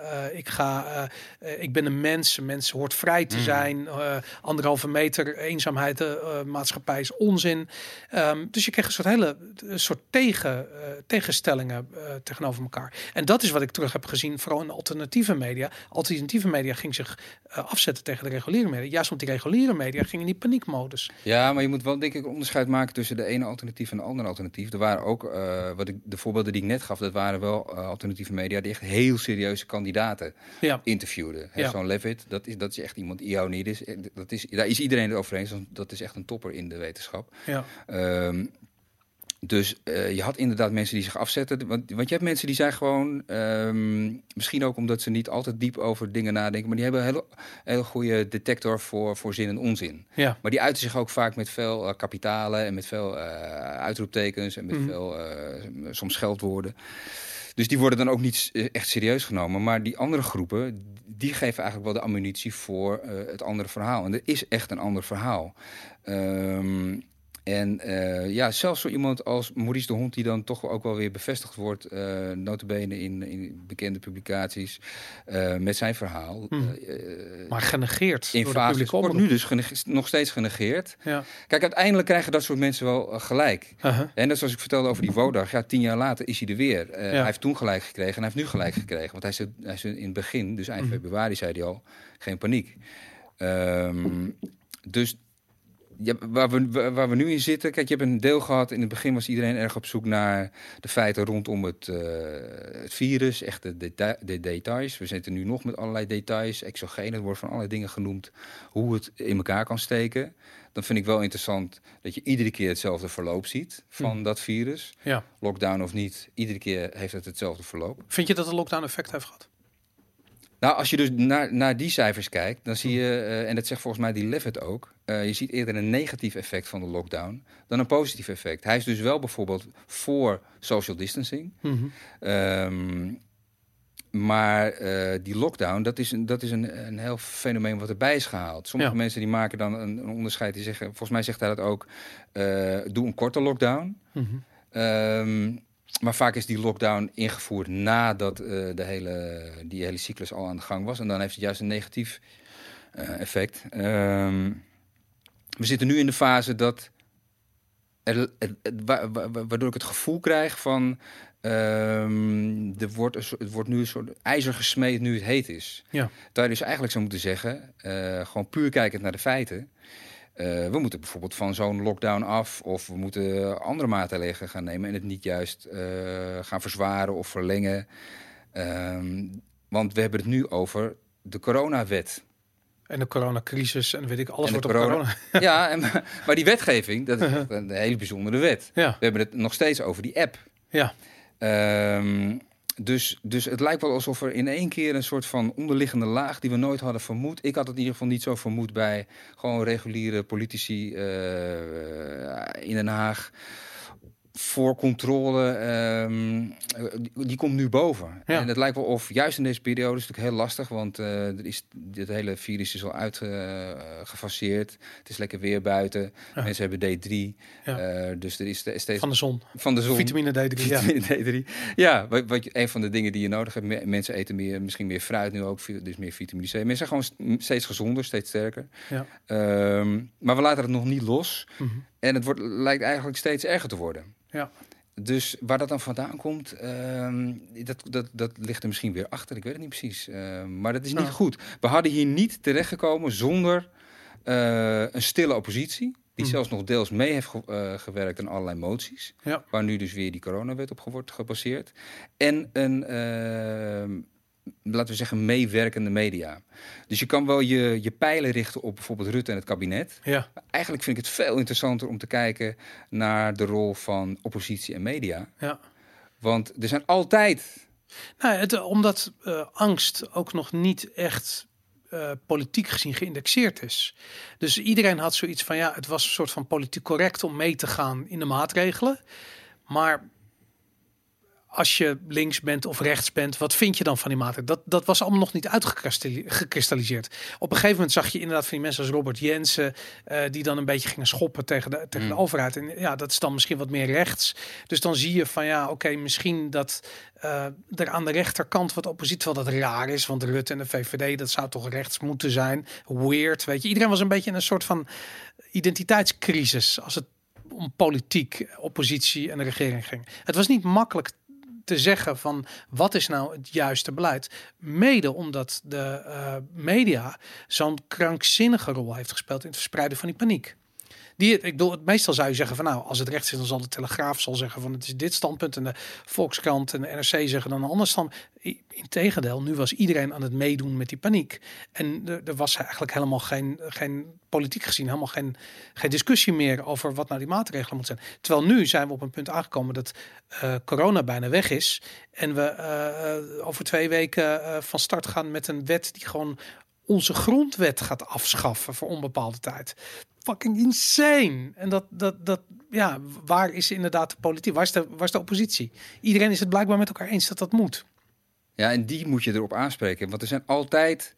Ik ben een mens. Een mens hoort vrij te zijn. 1,5 meter eenzaamheid, maatschappij is onzin. Dus je kreeg een soort tegenstellingen tegenover elkaar. En dat is wat ik terug heb gezien, vooral in alternatieve media. Alternatieve media ging zich afzetten tegen de reguliere media. Juist omdat die reguliere media ging in die paniekmodus. Ja, maar je moet wel, denk ik, onderscheid maken tussen de ene alternatief en de andere alternatief. Er waren ook, de voorbeelden die ik net gaf, dat waren wel alternatieve media die echt heel serieuze kandidaten interviewden. Ja. Zo'n Levitt, dat is echt iemand, Ioannidis, daar is iedereen het over eens. Dat is echt een topper in de wetenschap. Ja. Dus je had inderdaad mensen die zich afzetten. Want je hebt mensen die zijn gewoon... misschien ook omdat ze niet altijd diep over dingen nadenken... maar die hebben een hele goede detector voor zin en onzin. Ja. Maar die uiten zich ook vaak met veel kapitalen... en met veel uitroeptekens en met veel soms scheldwoorden. Dus die worden dan ook niet echt serieus genomen. Maar die andere groepen, die geven eigenlijk wel de ammunitie... voor het andere verhaal. En er is echt een ander verhaal. En zelfs zo iemand als Maurice de Hond... die dan toch ook wel weer bevestigd wordt... nota bene in bekende publicaties met zijn verhaal. Maar genegeerd in door de publieke omroep. Wordt nu dus nog steeds genegeerd. Ja. Kijk, uiteindelijk krijgen dat soort mensen wel gelijk. Uh-huh. En dat zoals ik vertelde over die Wodarg... 10 jaar later is hij er weer. Hij heeft toen gelijk gekregen en hij heeft nu gelijk gekregen. Want hij is in het begin, dus eind februari, zei hij al... geen paniek. Dus... Ja, waar we nu in zitten... Kijk, je hebt een deel gehad... In het begin was iedereen erg op zoek naar de feiten rondom het virus. Echt de details. We zitten nu nog met allerlei details. Exogenen, er wordt van allerlei dingen genoemd. Hoe het in elkaar kan steken. Dan vind ik wel interessant dat je iedere keer hetzelfde verloop ziet van dat virus. Ja. Lockdown of niet, iedere keer heeft het hetzelfde verloop. Vind je dat de lockdown effect heeft gehad? Nou, als je dus naar die cijfers kijkt, dan zie je... en dat zegt volgens mij die Levitt ook... je ziet eerder een negatief effect van de lockdown dan een positief effect. Hij is dus wel bijvoorbeeld voor social distancing. Mm-hmm. Maar die lockdown, dat is een heel fenomeen wat erbij is gehaald. Sommige mensen die maken dan een onderscheid. Die zeggen, volgens mij zegt hij dat ook... doe een korte lockdown... Mm-hmm. Maar vaak is die lockdown ingevoerd nadat die hele cyclus al aan de gang was. En dan heeft het juist een negatief effect. We zitten nu in de fase dat... waardoor ik het gevoel krijg van... het wordt nu een soort ijzer gesmeed nu het heet is. Ja. Dat je dus eigenlijk zou moeten zeggen... gewoon puur kijkend naar de feiten... we moeten bijvoorbeeld van zo'n lockdown af... of we moeten andere maatregelen gaan nemen... en het niet juist gaan verzwaren of verlengen. Want we hebben het nu over de coronawet. En de coronacrisis en weet ik, alles wordt corona. Ja, maar die wetgeving, dat is echt een hele bijzondere wet. Ja. We hebben het nog steeds over die app. Ja. Dus het lijkt wel alsof er in één keer een soort van onderliggende laag... die we nooit hadden vermoed. Ik had het in ieder geval niet zo vermoed bij gewoon reguliere politici in Den Haag... voor controle, die komt nu boven. Ja. En het lijkt wel of, juist in deze periode, is natuurlijk heel lastig... want dit hele virus is al uitgefaseerd. Het is lekker weer buiten. Ja. Mensen hebben D3. Ja. Dus er is steeds... Van de zon. Vitamine D3. Vitamine D3. Ja, wat een van de dingen die je nodig hebt... mensen eten meer, misschien meer fruit nu ook, dus meer vitamine C. Mensen zijn gewoon steeds gezonder, steeds sterker. Ja. Maar we laten het nog niet los... Mm-hmm. En het lijkt eigenlijk steeds erger te worden. Ja. Dus waar dat dan vandaan komt, dat ligt er misschien weer achter. Ik weet het niet precies. Maar dat is niet goed. We hadden hier niet terechtgekomen zonder een stille oppositie... die zelfs nog deels mee heeft gewerkt aan allerlei moties... Ja. Waar nu dus weer die coronawet op wordt gebaseerd. En een... laten we zeggen, meewerkende media. Dus je kan wel je pijlen richten op bijvoorbeeld Rutte en het kabinet. Ja. Eigenlijk vind ik het veel interessanter om te kijken naar de rol van oppositie en media. Ja. Want er zijn altijd... Nou, omdat angst ook nog niet echt... politiek gezien geïndexeerd is. Dus iedereen had zoiets van... ja, het was een soort van politiek correct om mee te gaan in de maatregelen. Maar... als je links bent of rechts bent, wat vind je dan van die maatregelen? Dat was allemaal nog niet uitgekristalliseerd. Op een gegeven moment zag je inderdaad van die mensen als Robert Jensen, die dan een beetje gingen schoppen tegen de overheid. En ja, dat is dan misschien wat meer rechts. Dus dan zie je van ja, oké, misschien dat er aan de rechterkant wat oppositie, wel dat raar is, want Rutte en de VVD, dat zou toch rechts moeten zijn. Weird, weet je. Iedereen was een beetje in een soort van identiteitscrisis als het om politiek, oppositie en de regering ging. Het was niet makkelijk te zeggen van wat is nou het juiste beleid. Mede omdat de media zo'n krankzinnige rol heeft gespeeld in het verspreiden van die paniek. Meestal zou je zeggen van nou, als het rechts is, dan zal de Telegraaf zal zeggen van het is dit standpunt en de Volkskrant en de NRC zeggen dan een ander standpunt. Integendeel, nu was iedereen aan het meedoen met die paniek. En er was eigenlijk helemaal geen politiek gezien, helemaal geen discussie meer over wat nou die maatregelen moeten zijn. Terwijl nu zijn we op een punt aangekomen dat corona bijna weg is en we over 2 weken van start gaan met een wet die gewoon onze grondwet gaat afschaffen voor onbepaalde tijd. Fucking insane. En ja, waar is inderdaad de politiek? Waar is de oppositie? Iedereen is het blijkbaar met elkaar eens dat dat moet. Ja, en die moet je erop aanspreken. Want er zijn altijd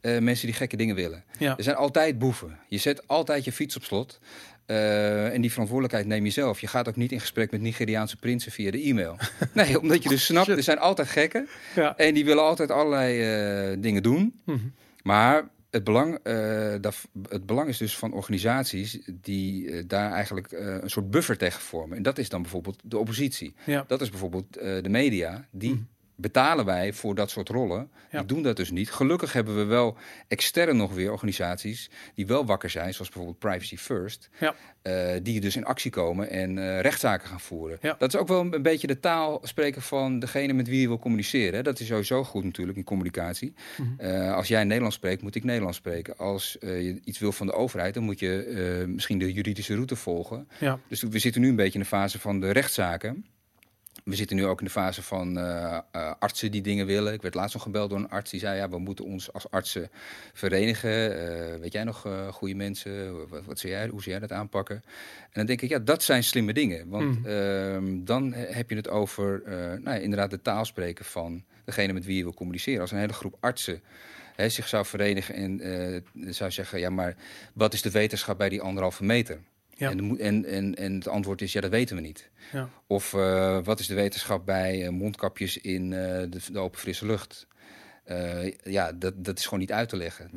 mensen die gekke dingen willen. Ja. Er zijn altijd boeven. Je zet altijd je fiets op slot. En die verantwoordelijkheid neem je zelf. Je gaat ook niet in gesprek met Nigeriaanse prinsen via de e-mail. Nee, omdat je dus snapt, er zijn altijd gekken. Ja. En die willen altijd allerlei dingen doen. Mm-hmm. Maar het belang is dus van organisaties die daar eigenlijk een soort buffer tegen vormen. En dat is dan bijvoorbeeld de oppositie. Ja. Dat is bijvoorbeeld de media. Die betalen wij voor dat soort rollen. Ja. Die doen dat dus niet. Gelukkig hebben we wel extern nog weer organisaties die wel wakker zijn. Zoals bijvoorbeeld Privacy First. Ja. Die dus in actie komen en rechtszaken gaan voeren. Ja. Dat is ook wel een beetje de taal spreken van degene met wie je wil communiceren. Hè? Dat is sowieso goed natuurlijk in communicatie. Mm-hmm. Als jij Nederlands spreekt, moet ik Nederlands spreken. Als je iets wil van de overheid, dan moet je misschien de juridische route volgen. Ja. Dus we zitten nu een beetje in de fase van de rechtszaken. We zitten nu ook in de fase van artsen die dingen willen. Ik werd laatst nog gebeld door een arts die zei: ja, we moeten ons als artsen verenigen. Weet jij nog goede mensen? Wat zie jij? Hoe zie jij dat aanpakken? En dan denk ik, ja, dat zijn slimme dingen. Want dan heb je het over inderdaad de taal spreken van degene met wie je wil communiceren. Als een hele groep artsen zich zou verenigen en zou zeggen: ja, maar wat is de wetenschap bij die 1,5 meter? Ja. En het antwoord is, ja, dat weten we niet. Ja. Of wat is de wetenschap bij mondkapjes in de open frisse lucht? Ja, dat is gewoon niet uit te leggen.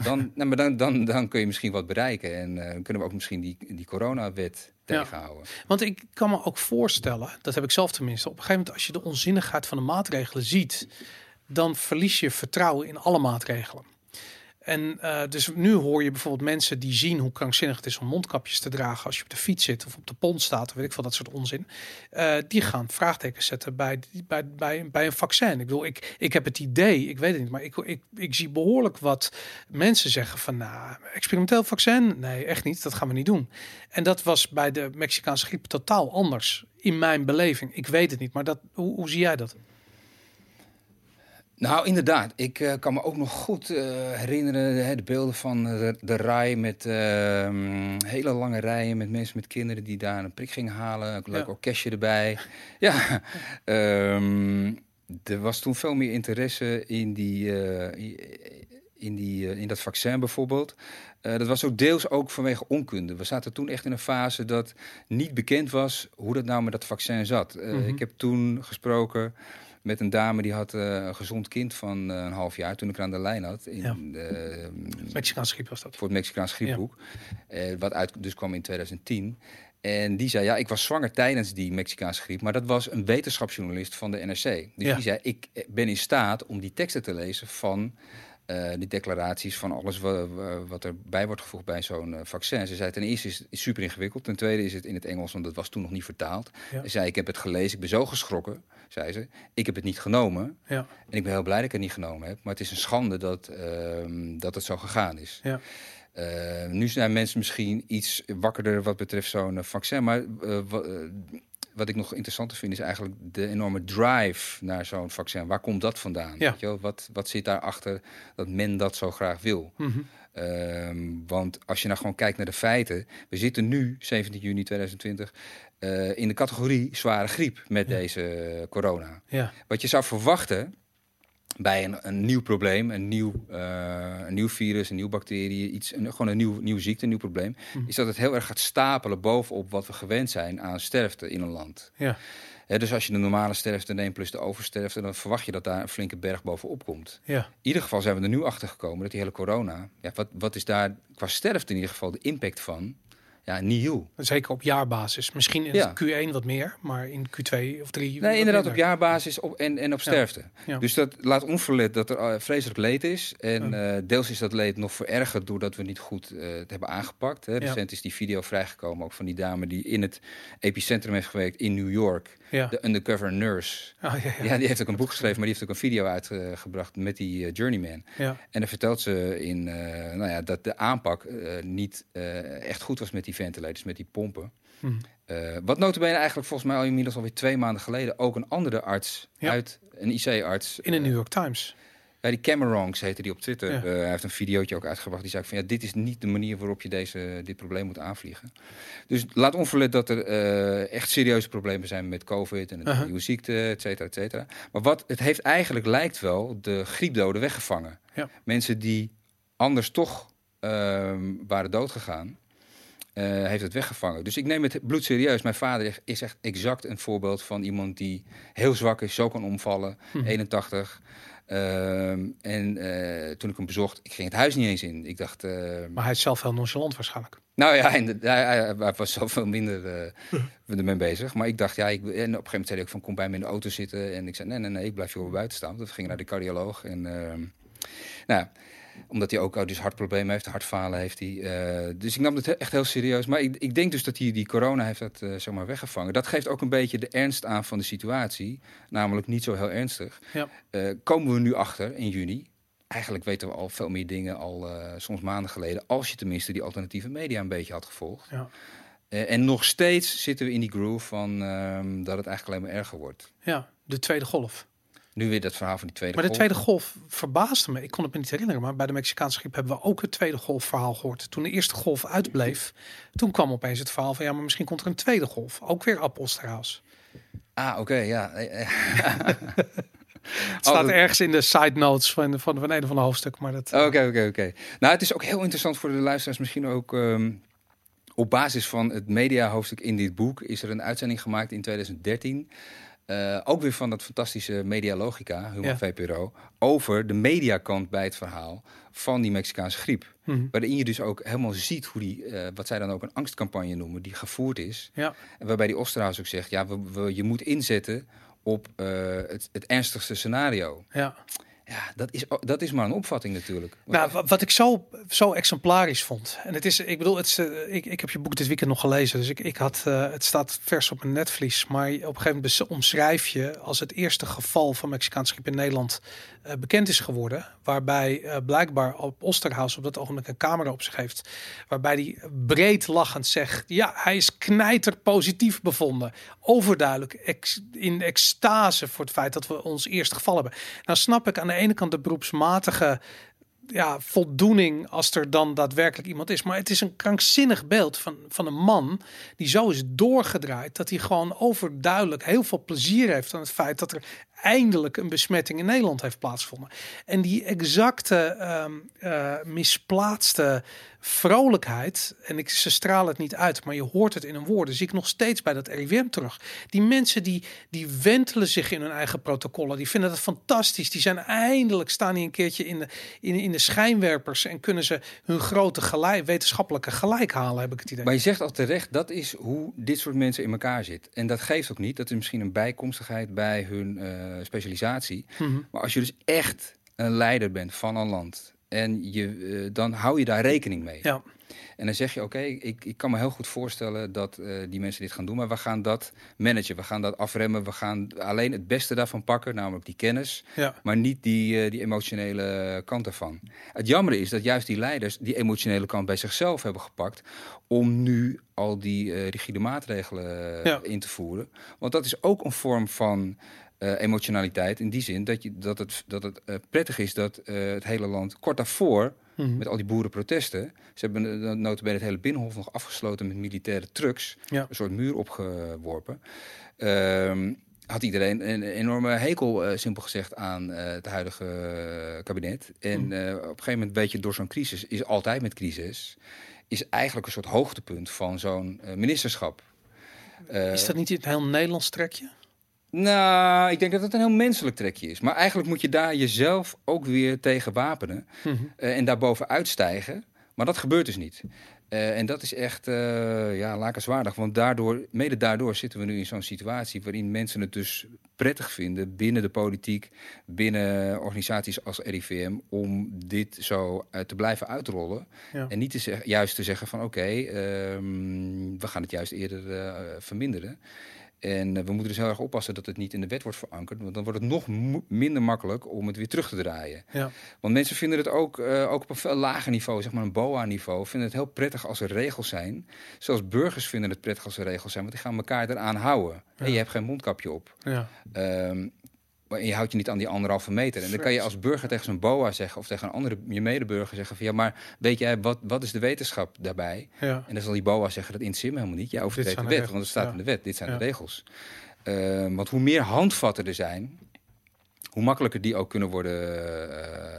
Dan kun je misschien wat bereiken. En kunnen we ook misschien die coronawet tegenhouden. Ja. Want ik kan me ook voorstellen, dat heb ik zelf tenminste, op een gegeven moment als je de onzinnigheid van de maatregelen ziet, dan verlies je vertrouwen in alle maatregelen. En dus nu hoor je bijvoorbeeld mensen die zien hoe krankzinnig het is om mondkapjes te dragen als je op de fiets zit of op de pont staat, of weet ik veel, dat soort onzin. Die gaan vraagtekens zetten bij een vaccin. Ik bedoel, ik heb het idee, ik weet het niet, maar ik zie behoorlijk wat mensen zeggen van nou, experimenteel vaccin? Nee, echt niet, dat gaan we niet doen. En dat was bij de Mexicaanse griep totaal anders, in mijn beleving. Ik weet het niet, maar hoe zie jij dat? Nou, inderdaad. Ik kan me ook nog goed herinneren de beelden van de rij met hele lange rijen met mensen met kinderen die daar een prik gingen halen. Een leuk orkestje erbij. Ja, er was toen veel meer interesse in dat vaccin bijvoorbeeld. Dat was ook deels ook vanwege onkunde. We zaten toen echt in een fase dat niet bekend was hoe dat nou met dat vaccin zat. Ik heb toen gesproken met een dame die had een gezond kind van een half jaar toen ik er aan de lijn had. Mexicaanse griep was dat. Voor het Mexicaanse griepboek. Ja. Wat dus kwam in 2010. En die zei, ja, ik was zwanger tijdens die Mexicaanse griep. Maar dat was een wetenschapsjournalist van de NRC. Dus die zei, ik ben in staat om die teksten te lezen van die declaraties van alles wat erbij wordt gevoegd bij zo'n vaccin. Ze zei, ten eerste is het super ingewikkeld. Ten tweede is het in het Engels, want dat was toen nog niet vertaald. Ja. Ze zei, ik heb het gelezen, ik ben zo geschrokken, zei ze. Ik heb het niet genomen. Ja. En ik ben heel blij dat ik het niet genomen heb. Maar het is een schande dat het zo gegaan is. Ja. Nu zijn mensen misschien iets wakkerder wat betreft zo'n vaccin. Maar wat ik nog interessanter vind is eigenlijk de enorme drive naar zo'n vaccin. Waar komt dat vandaan? Ja. Weet je wel? Wat zit daarachter dat men dat zo graag wil? Mm-hmm. Want als je nou gewoon kijkt naar de feiten... We zitten nu, 17 juni 2020... in de categorie zware griep met deze corona. Ja. Wat je zou verwachten... bij een nieuw probleem, een nieuw virus, een nieuw bacterie... gewoon een nieuw ziekte, een nieuw probleem... is dat het heel erg gaat stapelen bovenop wat we gewend zijn aan sterfte in een land. Ja. Dus als je de normale sterfte neemt plus de oversterfte... dan verwacht je dat daar een flinke berg bovenop komt. Ja. In ieder geval zijn we er nu achter gekomen dat die hele corona... Ja, wat is daar qua sterfte in ieder geval de impact van... Ja, niet heel. Zeker op jaarbasis. Misschien in Q1 wat meer, maar in Q2 of 3... Nee, inderdaad minder. Op jaarbasis en op sterfte. Ja. Dus dat laat onverlet dat er vreselijk leed is. En deels is dat leed nog verergerd doordat we niet goed het hebben aangepakt. Hè. Recent is die video vrijgekomen, ook van die dame die in het epicentrum heeft gewerkt in New York. Ja. De undercover nurse. Ja, die heeft ook een boek geschreven, maar die heeft ook een video uitgebracht met die Journeyman. Ja. En dan vertelt ze dat de aanpak niet echt goed was met die ventilators, met die pompen. Wat nota bene eigenlijk volgens mij al inmiddels alweer 2 maanden geleden... ook een andere arts, uit een IC-arts... in de New York Times. Ja, die Cameron's heette die op Twitter. Ja. Hij heeft een videootje ook uitgebracht. Die zei van, dit is niet de manier waarop je dit probleem moet aanvliegen. Dus laat onverlet dat er echt serieuze problemen zijn met COVID... en de nieuwe ziekte, et cetera, et cetera. Maar het heeft eigenlijk, lijkt wel, de griepdoden weggevangen. Ja. Mensen die anders toch waren doodgegaan... heeft het weggevangen. Dus ik neem het bloedserieus. Mijn vader is echt exact een voorbeeld van iemand die heel zwak is, zo kan omvallen, 81. Toen ik hem bezocht, ik ging het huis niet eens in. Ik dacht... Maar hij is zelf heel nonchalant waarschijnlijk. Nou ja, hij was zoveel minder ermee bezig. Maar ik dacht, en op een gegeven moment zei ik van, kom bij me in de auto zitten. En ik zei, nee, ik blijf hier wel buiten staan. Want we gingen naar de cardioloog. En omdat hij ook dus hartproblemen heeft, hartfalen heeft hij. Dus ik nam het echt heel serieus. Maar ik denk dus dat die corona heeft dat zomaar weggevangen. Dat geeft ook een beetje de ernst aan van de situatie. Namelijk niet zo heel ernstig. Ja. Komen we nu achter in juni. Eigenlijk weten we al veel meer dingen al soms maanden geleden. Als je tenminste die alternatieve media een beetje had gevolgd. Ja. En nog steeds zitten we in die groove van dat het eigenlijk alleen maar erger wordt. Ja, de tweede golf. Nu weer dat verhaal van die tweede golf. Maar de tweede golf verbaasde me. Ik kon het me niet herinneren, maar bij de Mexicaanse griep hebben we ook het tweede golf verhaal gehoord. Toen de eerste golf uitbleef, toen kwam opeens het verhaal van... ja, maar misschien komt er een tweede golf. Ook weer Ab Osterhaus. Ah, oké, ja. Het staat ergens in de side notes van een van de hoofdstukken. Oké. Nou, het is ook heel interessant voor de luisteraars misschien ook... op basis van het media-hoofdstuk in dit boek... is er een uitzending gemaakt in 2013... ook weer van dat fantastische Medialogica, VPRO... over de mediakant bij het verhaal van die Mexicaanse griep. Waarin je dus ook helemaal ziet hoe die... wat zij dan ook een angstcampagne noemen, die gevoerd is. Ja. En waarbij die Osterhaus ook zegt... je moet inzetten op het ernstigste scenario. Ja. Ja, dat is maar een opvatting natuurlijk. Nou, wat ik zo exemplarisch vond. En het is, ik bedoel, ik heb je boek dit weekend nog gelezen. Dus ik had, het staat vers op mijn netvlies. Maar op een gegeven moment omschrijf je als het eerste geval van Mexicaans griep in Nederland bekend is geworden. Waarbij blijkbaar op Osterhaus op dat ogenblik een camera op zich heeft. Waarbij die breed lachend zegt, ja, hij is knijter positief bevonden. Overduidelijk in extase voor het feit dat we ons eerste geval hebben. Nou snap ik aan de ene kant de beroepsmatige voldoening als er dan daadwerkelijk iemand is. Maar het is een krankzinnig beeld van een man die zo is doorgedraaid... dat hij gewoon overduidelijk heel veel plezier heeft aan het feit... dat er eindelijk een besmetting in Nederland heeft plaatsgevonden. En die exacte misplaatste vrolijkheid... en ze stralen het niet uit, maar je hoort het in hun woorden... zie ik nog steeds bij dat RIVM terug. Die mensen die wentelen zich in hun eigen protocollen... die vinden dat fantastisch. Die zijn eindelijk, staan die een keertje in de schijnwerpers... en kunnen ze hun grote wetenschappelijke gelijk halen, heb ik het idee. Maar je zegt al terecht, dat is hoe dit soort mensen in elkaar zit. En dat geeft ook niet. Dat is misschien een bijkomstigheid bij hun specialisatie. Maar als je dus echt een leider bent van een land... en dan hou je daar rekening mee. Ja. En dan zeg je, oké, ik kan me heel goed voorstellen dat die mensen dit gaan doen, maar we gaan dat managen, we gaan dat afremmen, we gaan alleen het beste daarvan pakken, namelijk die kennis, maar niet die emotionele kant ervan. Het jammer is dat juist die leiders die emotionele kant bij zichzelf hebben gepakt om nu al die rigide maatregelen in te voeren. Want dat is ook een vorm van emotionaliteit in die zin dat het prettig is dat het hele land kort daarvoor met al die boerenprotesten. Ze hebben nota bene het hele Binnenhof nog afgesloten met militaire trucks. Ja. Een soort muur opgeworpen. Had iedereen een enorme hekel, simpel gezegd, aan het huidige kabinet. En op een gegeven moment, weet je, door zo'n crisis, is altijd met crisis, is eigenlijk een soort hoogtepunt van zo'n ministerschap. Is dat niet het heel Nederlands trekje? Nou, ik denk dat het een heel menselijk trekje is. Maar eigenlijk moet je daar jezelf ook weer tegen wapenen. En daarboven uitstijgen. Maar dat gebeurt dus niet. En dat is echt lakerswaardig. Want mede daardoor zitten we nu in zo'n situatie waarin mensen het dus prettig vinden binnen de politiek, binnen organisaties als RIVM, om dit zo te blijven uitrollen. Ja. En niet te juist te zeggen van we gaan het juist eerder verminderen. En we moeten dus heel erg oppassen dat het niet in de wet wordt verankerd. Want dan wordt het nog minder makkelijk om het weer terug te draaien. Ja. Want mensen vinden het ook op een veel lager niveau, zeg maar een BOA-niveau, vinden het heel prettig als er regels zijn. Zelfs burgers vinden het prettig als er regels zijn, want die gaan elkaar eraan houden. Ja. En je hebt geen mondkapje op. Ja. Maar je houdt je niet aan die 1,5 meter. En dan kan je als burger tegen zo'n BOA zeggen of tegen een andere je medeburger zeggen van ja, maar weet jij, wat is de wetenschap daarbij? Ja. En dan zal die BOA zeggen, dat interesseert me helemaal niet. Jij overtreedt de wet, want het staat in de wet. Dit zijn de regels. Want hoe meer handvatten er zijn, hoe makkelijker die ook kunnen worden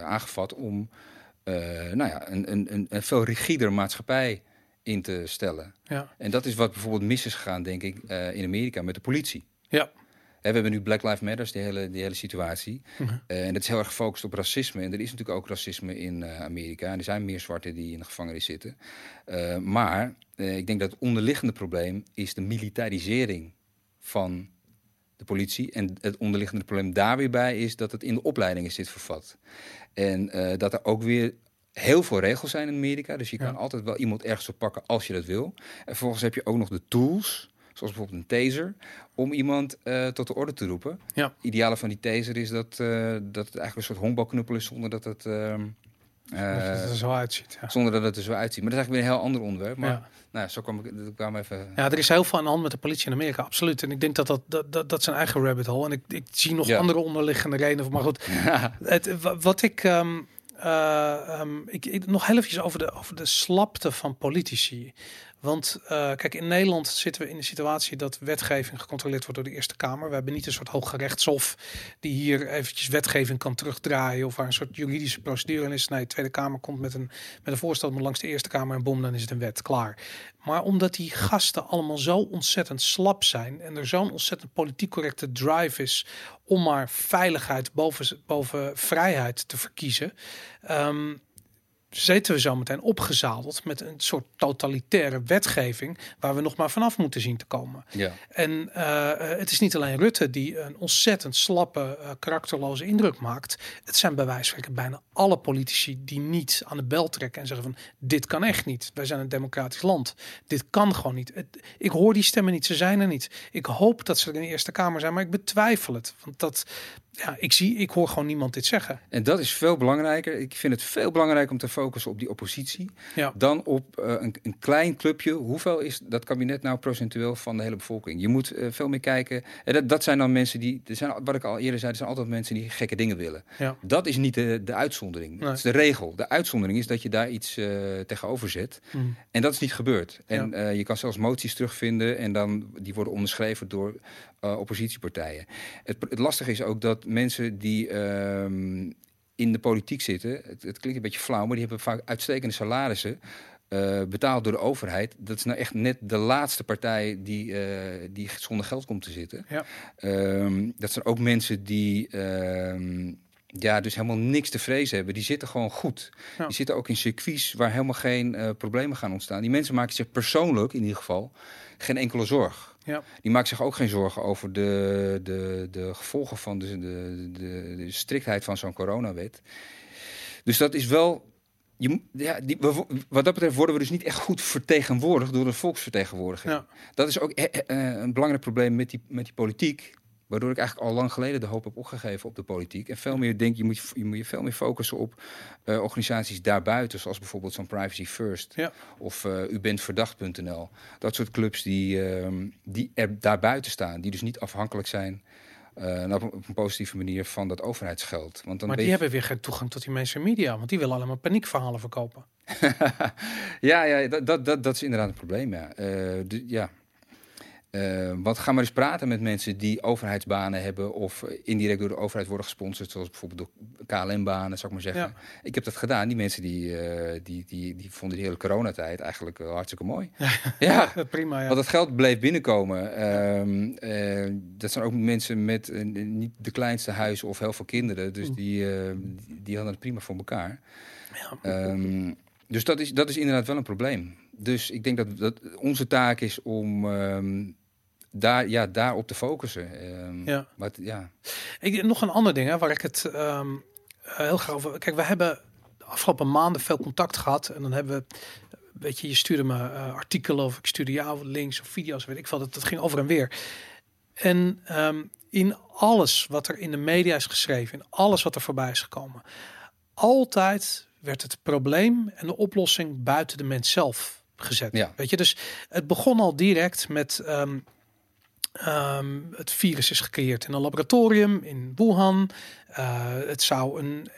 aangevat om een veel rigider maatschappij in te stellen. Ja. En dat is wat bijvoorbeeld mis is gegaan, denk ik, in Amerika met de politie. Ja. We hebben nu Black Lives Matter, die hele situatie. En dat is heel erg gefocust op racisme. En er is natuurlijk ook racisme in Amerika. En er zijn meer zwarten die in de gevangenis zitten. Maar ik denk dat het onderliggende probleem is de militarisering van de politie. En het onderliggende probleem daar weer bij is dat het in de opleidingen zit vervat. En dat er ook weer heel veel regels zijn in Amerika. Dus je kan altijd wel iemand ergens op pakken als je dat wil. En vervolgens heb je ook nog de tools, zoals bijvoorbeeld een taser, om iemand tot de orde te roepen. Ja. Het ideale van die taser is dat het eigenlijk een soort honkbalknuppel is zonder dat het er zo uitziet. Ja. Zonder dat het er zo uitziet. Maar dat is eigenlijk weer een heel ander onderwerp. Maar zo kwam even. Ja, er is heel veel aan de hand met de politie in Amerika, absoluut. En ik denk dat zijn eigen rabbit hole. En ik zie nog andere onderliggende redenen. Maar goed, ik nog heel even over de slapte van politici. Want kijk, in Nederland zitten we in de situatie dat wetgeving gecontroleerd wordt door de Eerste Kamer. We hebben niet een soort hooggerechtshof die hier eventjes wetgeving kan terugdraaien of waar een soort juridische procedure in is. Nee, de Tweede Kamer komt met een voorstel, maar langs de Eerste Kamer en boem, dan is het een wet, klaar. Maar omdat die gasten allemaal zo ontzettend slap zijn en er zo'n ontzettend politiek correcte drive is om maar veiligheid boven vrijheid te verkiezen, zitten we zo meteen opgezadeld met een soort totalitaire wetgeving waar we nog maar vanaf moeten zien te komen. Ja. En het is niet alleen Rutte die een ontzettend slappe, karakterloze indruk maakt. Het zijn bij wijze van spreken bijna alle politici die niet aan de bel trekken en zeggen van dit kan echt niet. Wij zijn een democratisch land. Dit kan gewoon niet. Ik hoor die stemmen niet. Ze zijn er niet. Ik hoop dat ze er in de Eerste Kamer zijn, maar ik betwijfel het. Want dat... Ja, ik hoor gewoon niemand dit zeggen. En dat is veel belangrijker. Ik vind het veel belangrijker om te focussen op die oppositie dan op een klein clubje. Hoeveel is dat kabinet nou procentueel van de hele bevolking? Je moet veel meer kijken. En dat zijn dan mensen die, wat ik al eerder zei, er zijn altijd mensen die gekke dingen willen. Ja. Dat is niet de uitzondering. Nee. Dat is de regel. De uitzondering is dat je daar iets tegenover zet. Mm. En dat is niet gebeurd. En je kan zelfs moties terugvinden en dan die worden onderschreven door oppositiepartijen. Het lastige is ook dat mensen die in de politiek zitten, het klinkt een beetje flauw, maar die hebben vaak uitstekende salarissen, betaald door de overheid. Dat is nou echt net de laatste partij die zonder geld komt te zitten. Ja. Dat zijn ook mensen die dus helemaal niks te vrezen hebben. Die zitten gewoon goed. Ja. Die zitten ook in circuits waar helemaal geen problemen gaan ontstaan. Die mensen maken zich persoonlijk in ieder geval geen enkele zorg. Ja. Die maakt zich ook geen zorgen over de gevolgen van de striktheid van zo'n coronawet. Dus dat is wel Wat dat betreft worden we dus niet echt goed vertegenwoordigd door een volksvertegenwoordiger. Ja. Dat is ook een belangrijk probleem met die politiek. Waardoor ik eigenlijk al lang geleden de hoop heb opgegeven op de politiek. En veel meer denk je moet je veel meer focussen op organisaties daarbuiten. Zoals bijvoorbeeld zo'n Privacy First. Ja. Of ubentverdacht.nl. Dat soort clubs die er daarbuiten staan. Die dus niet afhankelijk zijn op een positieve manier van dat overheidsgeld. Want dan hebben weer geen toegang tot die mainstream media. Want die willen allemaal paniekverhalen verkopen. Dat is inderdaad een probleem. Ja. Want ga maar eens praten met mensen die overheidsbanen hebben of indirect door de overheid worden gesponsord, zoals bijvoorbeeld door KLM-banen, zou ik maar zeggen. Ja. Ik heb dat gedaan. Die mensen die vonden de hele coronatijd eigenlijk hartstikke mooi. Ja, prima. Ja. Want dat geld bleef binnenkomen. Dat zijn ook mensen met niet de kleinste huizen of heel veel kinderen. Dus die hadden het prima voor elkaar. Ja. Dus dat is inderdaad wel een probleem. Dus ik denk dat onze taak is om daarop te focussen. Nog een ander ding waar ik het heel graag over... Kijk, we hebben de afgelopen maanden veel contact gehad. En dan hebben we... Weet je stuurde me artikelen of ik stuurde jou links of video's. Weet ik veel, dat ging over en weer. En in alles wat er in de media is geschreven... in alles wat er voorbij is gekomen... altijd... werd het probleem en de oplossing buiten de mens zelf gezet. Ja. Weet je, dus het begon al direct met het virus is gecreëerd in een laboratorium in Wuhan. Het zou een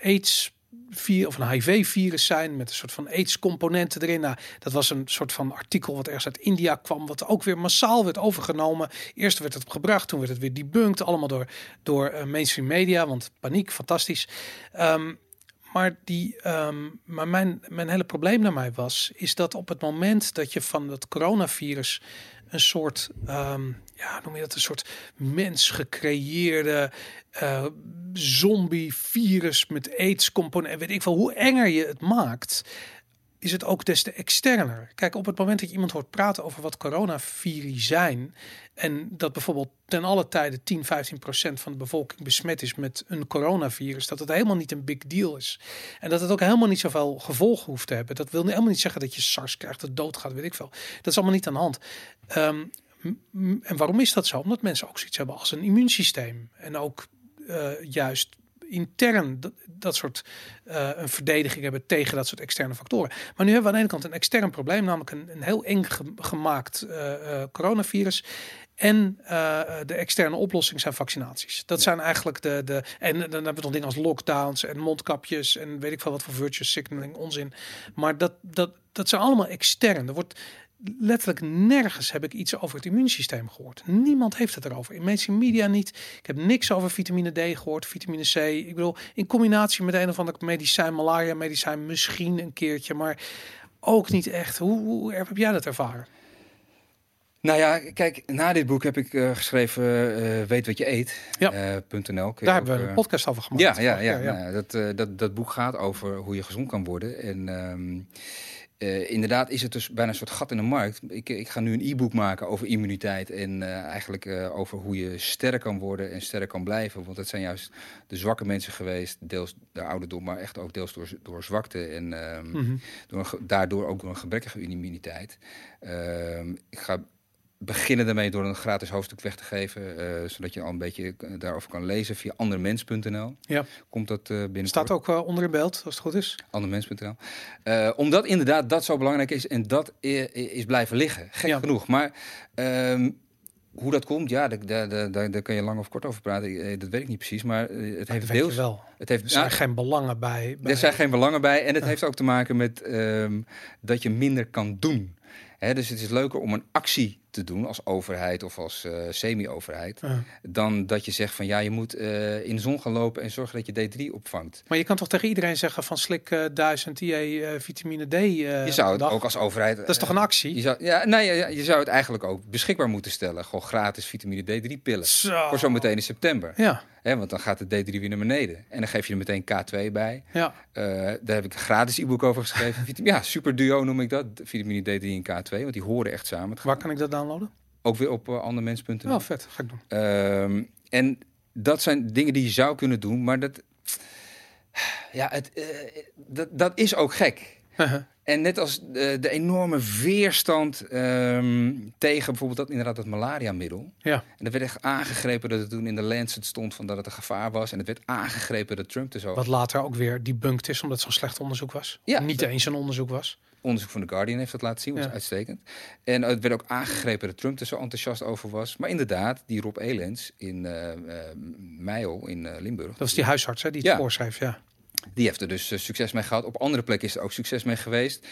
een HIV-virus zijn met een soort van AIDS-componenten erin. Nou, dat was een soort van artikel wat ergens uit India kwam, wat ook weer massaal werd overgenomen. Eerst werd het gebracht, toen werd het weer debunked, allemaal door mainstream media, want paniek, fantastisch. Maar mijn hele probleem daarmee is dat op het moment dat je van dat coronavirus een soort, noem je dat, een soort mens gecreëerde zombie-virus met AIDS-component en weet ik veel, hoe enger je het maakt, is het ook des te externer. Kijk, op het moment dat je iemand hoort praten over wat coronaviri zijn en dat bijvoorbeeld ten alle tijde 10-15% van de bevolking besmet is met een coronavirus, dat het helemaal niet een big deal is. En dat het ook helemaal niet zoveel gevolgen hoeft te hebben. Dat wil helemaal niet zeggen dat je SARS krijgt, dat doodgaat, weet ik veel. Dat is allemaal niet aan de hand. En waarom is dat zo? Omdat mensen ook zoiets hebben als een immuunsysteem. En ook juist... intern dat soort een verdediging hebben tegen dat soort externe factoren. Maar nu hebben we aan de ene kant een extern probleem, namelijk een heel eng gemaakt coronavirus. En de externe oplossing zijn vaccinaties. Dat zijn eigenlijk de... En dan hebben we nog dingen als lockdowns en mondkapjes en weet ik veel wat voor virtuous signaling, onzin. Maar dat zijn allemaal extern. Er wordt... Letterlijk nergens heb ik iets over het immuunsysteem gehoord. Niemand heeft het erover. In mainstream media niet. Ik heb niks over vitamine D gehoord, vitamine C. Ik bedoel, in combinatie met een of ander medicijn, malaria-medicijn misschien een keertje, maar ook niet echt. Hoe heb jij dat ervaren? Nou ja, kijk, na dit boek heb ik geschreven Weet wat je eet. Ja. .nl. Daar hebben we een podcast over gemaakt. Ja. Nou, dat boek gaat over hoe je gezond kan worden. En inderdaad is het dus bijna een soort gat in de markt. Ik ga nu een e-book maken over immuniteit en eigenlijk over hoe je sterk kan worden en sterk kan blijven. Want dat zijn juist de zwakke mensen geweest, deels door ouderdom, maar echt ook deels door zwakte en daardoor ook door een gebrekkige immuniteit. Ik ga beginnen daarmee door een gratis hoofdstuk weg te geven, zodat je al een beetje daarover kan lezen via andermens.nl. Ja. Komt dat binnen? Staat ook onder in beeld, als het goed is. Andermens.nl. Omdat inderdaad dat zo belangrijk is en dat is blijven liggen. Gek genoeg. Maar hoe dat komt, daar kan je lang of kort over praten. Dat weet ik niet precies, maar het heeft deels wel. Er zijn geen belangen bij. Er zijn geen belangen bij en het heeft ook te maken met dat je minder kan doen. He, dus het is leuker om een actie te doen als overheid of als semi-overheid... dan dat je zegt van ja, je moet in de zon gaan lopen en zorgen dat je D3 opvangt. Maar je kan toch tegen iedereen zeggen van slik 1000 IE vitamine D... je zou het ook als overheid... Dat is toch een actie? Je zou het eigenlijk ook beschikbaar moeten stellen. Gewoon gratis vitamine D3 pillen. Zo. Voor zometeen in september. Ja. He, want dan gaat de D3 weer naar beneden. En dan geef je er meteen K2 bij. Ja. Daar heb ik een gratis e-book over geschreven. Super duo noem ik dat. Vitamine D3 en K2, want die horen echt samen. Waar kan ik dat downloaden? Ook weer op andermens.nl. Oh, vet. Ga ik doen. En dat zijn dingen die je zou kunnen doen, maar dat... ja, dat is ook gek. Uh-huh. En net als de enorme weerstand tegen bijvoorbeeld dat malaria-middel. Ja. En dat werd echt aangegrepen dat het toen in de Lancet stond van dat het een gevaar was. En het werd aangegrepen dat Trump er zo... Wat later ook weer debunked is, omdat het zo'n slecht onderzoek was. Ja, niet eens een onderzoek was. Onderzoek van The Guardian heeft dat laten zien, was uitstekend. En het werd ook aangegrepen dat Trump er zo enthousiast over was. Maar inderdaad, die Rob Elens in Meijel in Limburg... Dat was die huisarts, hè, die het voorschreef, ja. Die heeft er dus succes mee gehad. Op andere plekken is er ook succes mee geweest.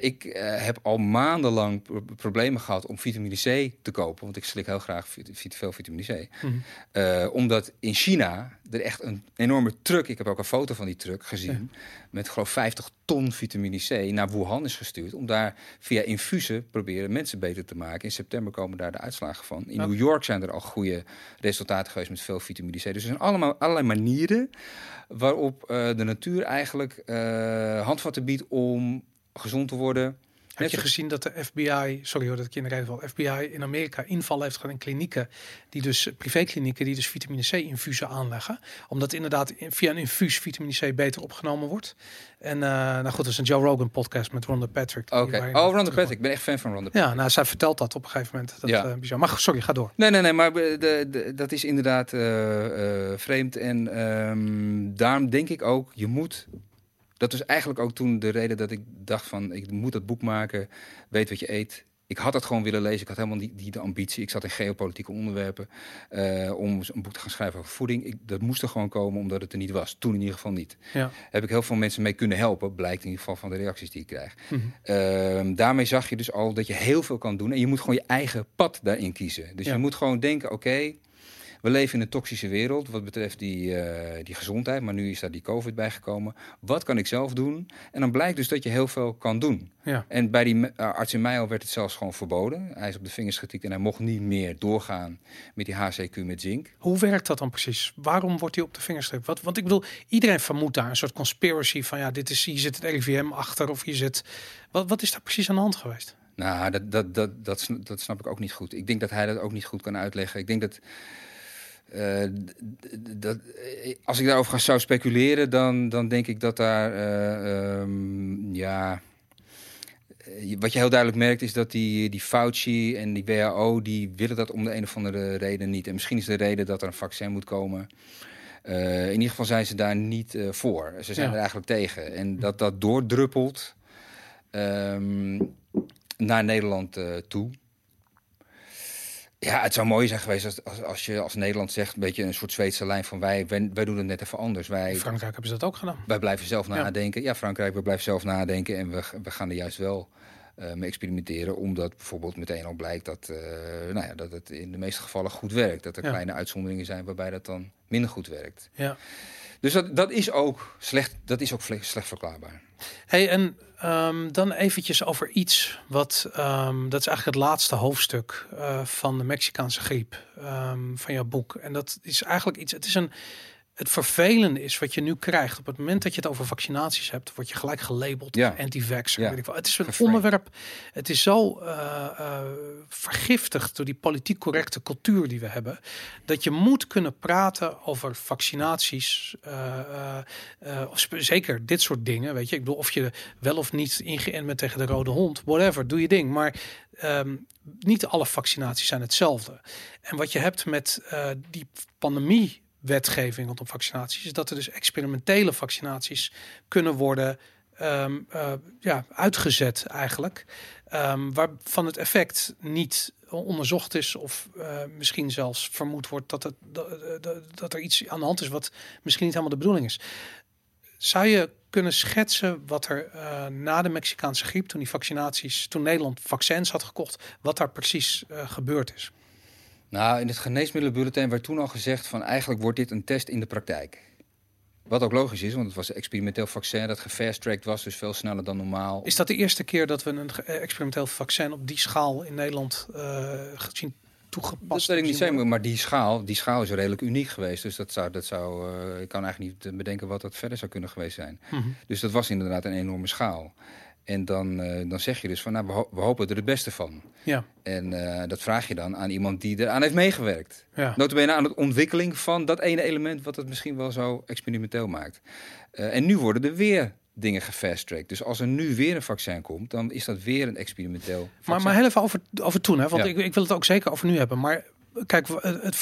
Ik heb al maandenlang problemen gehad om vitamine C te kopen. Want ik slik heel graag veel vitamine C. Mm-hmm. Omdat in China er echt een enorme truck... Ik heb ook een foto van die truck gezien. Mm-hmm. Met geloof 50 ton vitamine C naar Wuhan is gestuurd. Om daar via infusen proberen mensen beter te maken. In september komen daar de uitslagen van. In New York zijn er al goede resultaten geweest met veel vitamine C. Dus er zijn allemaal allerlei manieren waarop de natuur eigenlijk handvatten biedt om gezond te worden. Heb je gezien dat de FBI, sorry hoor dat ik je in de reden val, FBI in Amerika invallen heeft gehad in klinieken, privéklinieken, die dus vitamine C-infusen aanleggen. Omdat inderdaad via een infuus vitamine C beter opgenomen wordt. En dat is een Joe Rogan podcast met Rhonda Patrick. Oké. Rhonda Patrick. Ik ben echt fan van Rhonda Patrick. Ja, zij vertelt dat op een gegeven moment. Dat is bizar. Maar sorry, ga door. Nee, maar dat is inderdaad vreemd. En daarom denk ik ook, je moet... Dat was eigenlijk ook toen de reden dat ik dacht van... ik moet dat boek maken, weet wat je eet. Ik had dat gewoon willen lezen. Ik had helemaal niet de ambitie. Ik zat in geopolitieke onderwerpen om een boek te gaan schrijven over voeding. Dat moest er gewoon komen omdat het er niet was. Toen in ieder geval niet. Ja. Heb ik heel veel mensen mee kunnen helpen. Blijkt in ieder geval van de reacties die ik krijg. Mm-hmm. Daarmee zag je dus al dat je heel veel kan doen. En je moet gewoon je eigen pad daarin kiezen. Dus je moet gewoon denken, oké... We leven in een toxische wereld wat betreft die gezondheid. Maar nu is daar die COVID bijgekomen. Wat kan ik zelf doen? En dan blijkt dus dat je heel veel kan doen. Ja. En bij die arts in Meijel werd het zelfs gewoon verboden. Hij is op de vingers getikt en hij mocht niet meer doorgaan met die HCQ met zink. Hoe werkt dat dan precies? Waarom wordt hij op de vingers getikt? Want ik bedoel, iedereen vermoedt daar een soort conspiracy van... hier zit het RIVM achter of hier zit... Wat is daar precies aan de hand geweest? Nou, dat snap ik ook niet goed. Ik denk dat hij dat ook niet goed kan uitleggen. Ik denk dat... als ik daarover zou speculeren, dan denk ik dat daar... wat je heel duidelijk merkt is dat die Fauci en die WHO... die willen dat om de een of andere reden niet. En misschien is de reden dat er een vaccin moet komen. In ieder geval zijn ze daar niet voor. Ze zijn er eigenlijk tegen. En dat doordruppelt naar Nederland toe... Ja, het zou mooi zijn geweest als je als Nederland zegt... een beetje een soort Zweedse lijn van wij doen het net even anders. In Frankrijk hebben ze dat ook gedaan. Wij blijven zelf nadenken. Ja, Frankrijk, we blijven zelf nadenken. En we gaan er juist wel mee experimenteren. Omdat bijvoorbeeld meteen al blijkt dat, dat het in de meeste gevallen goed werkt. Dat er kleine uitzonderingen zijn waarbij dat dan minder goed werkt. Ja. Dus dat is ook slecht verklaarbaar. Hey, en dan eventjes over iets wat... dat is eigenlijk het laatste hoofdstuk van de Mexicaanse griep van jouw boek. En dat is eigenlijk iets... Het vervelende is wat je nu krijgt. Op het moment dat je het over vaccinaties hebt, word je gelijk gelabeld anti-vaxxer. Ja. Het is een onderwerp. Het is zo vergiftigd door die politiek correcte cultuur die we hebben. Dat je moet kunnen praten over vaccinaties. Zeker dit soort dingen. Weet je, ik bedoel, of je wel of niet ingeënt bent tegen de rode hond. Whatever, doe je ding. Maar niet alle vaccinaties zijn hetzelfde. En wat je hebt met die pandemie. Wetgeving rondom vaccinaties is dat er dus experimentele vaccinaties kunnen worden uitgezet eigenlijk, waarvan het effect niet onderzocht is of misschien zelfs vermoed wordt dat er iets aan de hand is wat misschien niet helemaal de bedoeling is. Zou je kunnen schetsen wat er na de Mexicaanse griep, toen Nederland vaccins had gekocht, wat daar precies gebeurd is? Nou, in het geneesmiddelenbulletin werd toen al gezegd van eigenlijk wordt dit een test in de praktijk. Wat ook logisch is, want het was een experimenteel vaccin dat gefast-tracked was, dus veel sneller dan normaal. Is dat de eerste keer dat we een experimenteel vaccin op die schaal in Nederland gezien toegepast? Dat weet ik niet zeker, maar die schaal is redelijk uniek geweest. Dus ik kan eigenlijk niet bedenken wat dat verder zou kunnen geweest zijn. Mm-hmm. Dus dat was inderdaad een enorme schaal. En dan zeg je dus van, nou, we hopen er het beste van. Ja. En dat vraag je dan aan iemand die eraan heeft meegewerkt. Ja. Nota bene aan de ontwikkeling van dat ene element wat het misschien wel zo experimenteel maakt. En nu worden er weer dingen gefast-tracked. Dus als er nu weer een vaccin komt, dan is dat weer een experimenteel vaccin. Maar heel even over toen, hè? Want ja. ik wil het ook zeker over nu hebben. Maar kijk, het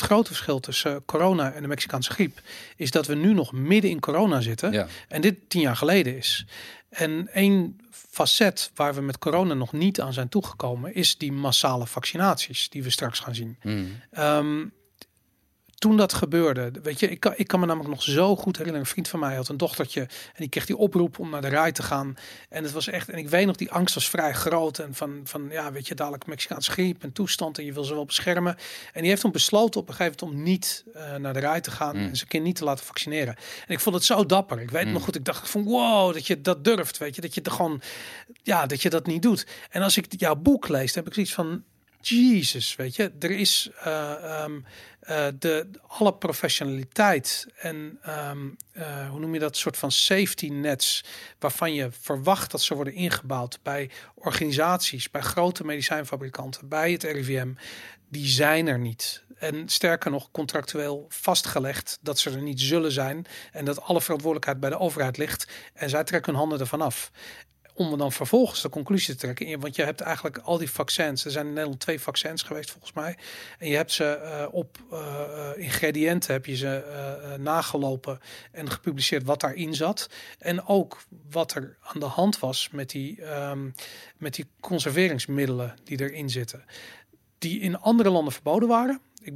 grote verschil tussen corona en de Mexicaanse griep is dat we nu nog midden in corona zitten. Ja. En dit 10 jaar geleden is. En één facet waar we met corona nog niet aan zijn toegekomen is die massale vaccinaties die we straks gaan zien. Mm. Toen dat gebeurde, weet je, ik kan me namelijk nog zo goed herinneren. Een vriend van mij had een dochtertje en die kreeg die oproep om naar de RAI te gaan. En het was echt, en ik weet nog, die angst was vrij groot. En van ja, weet je, dadelijk Mexicaanse griep en toestand en je wil ze wel beschermen. En die heeft dan besloten op een gegeven moment om niet naar de RAI te gaan en zijn kind niet te laten vaccineren. En ik vond het zo dapper. Ik weet nog goed, ik dacht van wow, dat je dat durft, weet je. Dat je er gewoon, ja, dat je dat niet doet. En als ik jouw boek lees, dan heb ik zoiets van Jezus, weet je, er is alle professionaliteit en hoe noem je dat soort van safety nets waarvan je verwacht dat ze worden ingebouwd bij organisaties, bij grote medicijnfabrikanten, bij het RIVM, die zijn er niet. En sterker nog, contractueel vastgelegd dat ze er niet zullen zijn en dat alle verantwoordelijkheid bij de overheid ligt en zij trekken hun handen ervan af. Om dan vervolgens de conclusie te trekken. Want je hebt eigenlijk al die vaccins. Er zijn in Nederland 2 vaccins geweest volgens mij. En je hebt ze op ingrediënten heb je ze nagelopen en gepubliceerd wat daarin zat. En ook wat er aan de hand was met die conserveringsmiddelen die erin zitten. Die in andere landen verboden waren. Ik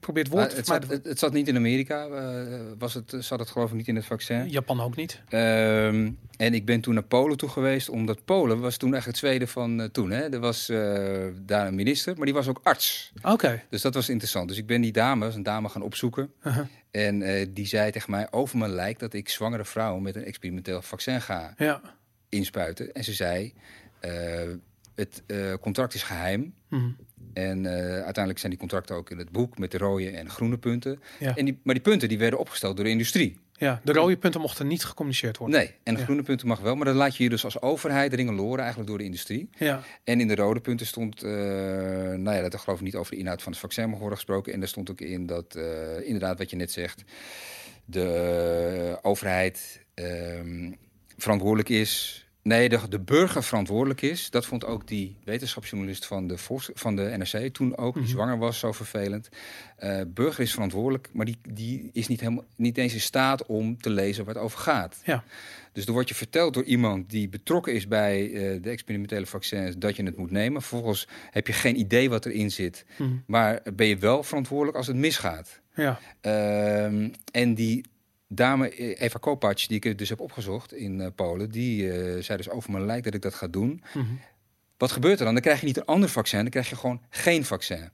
probeer het woord. Het zat niet in Amerika. Zat het geloof ik niet in het vaccin. Japan ook niet. En ik ben toen naar Polen toe geweest. Omdat Polen was toen echt het Zweden van toen. Hè. Er was daar een minister. Maar die was ook arts. Okay. Dus dat was interessant. Dus ik ben een dame gaan opzoeken. Uh-huh. En die zei tegen mij over mijn lijk dat ik zwangere vrouwen met een experimenteel vaccin ga inspuiten. En ze zei, het contract is geheim. Mm-hmm. En uiteindelijk zijn die contracten ook in het boek met de rode en groene punten. Ja. Maar die punten die werden opgesteld door de industrie. Ja, de rode punten mochten niet gecommuniceerd worden. Nee, en de groene punten mag wel. Maar dat laat je hier dus als overheid ringeloren eigenlijk door de industrie. Ja. En in de rode punten stond, dat er geloof ik niet over de inhoud van het vaccin mag worden gesproken. En daar stond ook in dat, inderdaad wat je net zegt, de overheid verantwoordelijk is. Nee, de burger verantwoordelijk is. Dat vond ook die wetenschapsjournalist van de NRC toen ook, die zwanger was, zo vervelend. Burger is verantwoordelijk, maar die is niet eens in staat om te lezen waar het over gaat. Ja. Dus er wordt je verteld door iemand die betrokken is bij de experimentele vaccins dat je het moet nemen. Vervolgens heb je geen idee wat erin zit. Mm-hmm. Maar ben je wel verantwoordelijk als het misgaat. Ja. En die dame Eva Kopacz, die ik dus heb opgezocht in Polen, die zei dus over mijn lijk dat ik dat ga doen. Mm-hmm. Wat gebeurt er dan? Dan krijg je niet een ander vaccin, dan krijg je gewoon geen vaccin.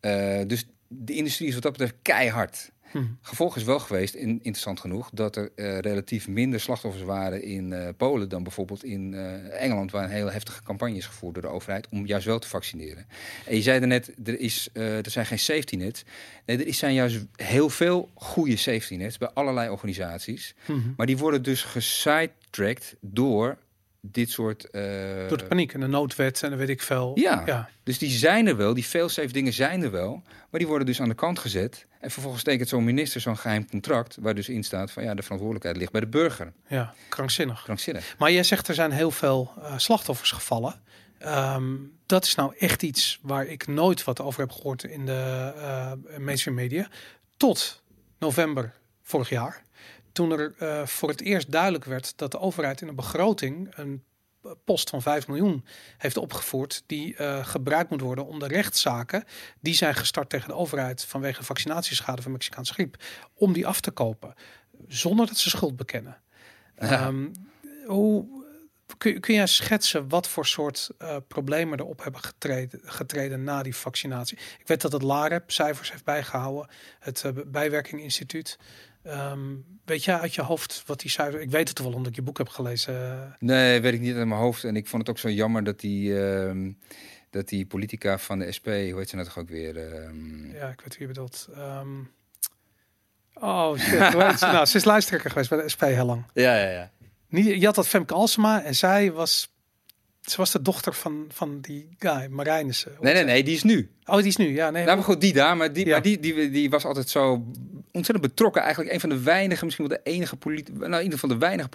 Ja. Dus de industrie is wat dat betreft keihard. Mm-hmm. Gevolg is wel geweest, interessant genoeg, dat er relatief minder slachtoffers waren in Polen dan bijvoorbeeld in Engeland, waar een hele heftige campagne is gevoerd door de overheid om juist wel te vaccineren. En je zei daarnet, er zijn geen safety nets. Nee, zijn juist heel veel goede safety nets bij allerlei organisaties. Mm-hmm. Maar die worden dus gesidetracked door dit soort door de paniek en de noodwet en dan weet ik veel. Ja, dus die zijn er wel, die fail-safe dingen zijn er wel, maar die worden dus aan de kant gezet. En vervolgens tekent zo'n minister zo'n geheim contract waar dus in staat van ja, de verantwoordelijkheid ligt bij de burger. Ja, krankzinnig. Maar jij zegt er zijn heel veel slachtoffers gevallen. Dat is nou echt iets waar ik nooit wat over heb gehoord in de mainstream media. Tot november vorig jaar. Toen er voor het eerst duidelijk werd dat de overheid in een begroting een post van 5 miljoen heeft opgevoerd die gebruikt moet worden om de rechtszaken die zijn gestart tegen de overheid vanwege de vaccinatieschade van Mexicaanse griep, om die af te kopen, zonder dat ze schuld bekennen. Ja. Hoe kun jij schetsen wat voor soort problemen erop hebben getreden na die vaccinatie? Ik weet dat het Lareb cijfers heeft bijgehouden, het Bijwerkinginstituut. Weet jij uit je hoofd wat die cijfer? Ik weet het wel, omdat ik je boek heb gelezen. Nee, weet ik niet uit mijn hoofd. En ik vond het ook zo jammer dat die politica van de SP, hoe heet ze nou toch ook weer? Ja, ik weet wie je bedoelt. Oh shit, ze is lijsttrekker geweest bij de SP heel lang. Ja. Je had dat Femke Alsema en zij was... Ze was de dochter van die guy, Marijnissen. Nee, die is nu. Oh, die is nu, ja. Nee, nou, maar goed, die dame, die was altijd zo ontzettend betrokken. Eigenlijk een van de weinige, misschien wel de enige politie... Nou, in ieder geval de weinige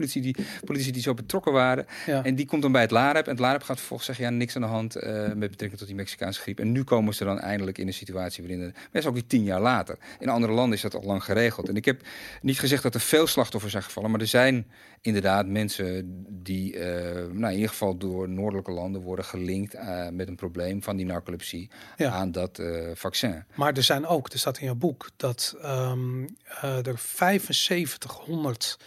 politici die zo betrokken waren. Ja. En die komt dan bij het Lareb. En het Lareb gaat vervolgens zeggen, ja, niks aan de hand met betrekking tot die Mexicaanse griep. En nu komen ze dan eindelijk in een situatie waarin... Dat is ook weer 10 jaar later. In andere landen is dat al lang geregeld. En ik heb niet gezegd dat er veel slachtoffers zijn gevallen. Maar er zijn inderdaad mensen die in ieder geval door noordelijke landen worden gelinkt met een probleem van die narcolepsie aan dat vaccin. Maar er zijn ook, er staat in jouw boek, dat er 7500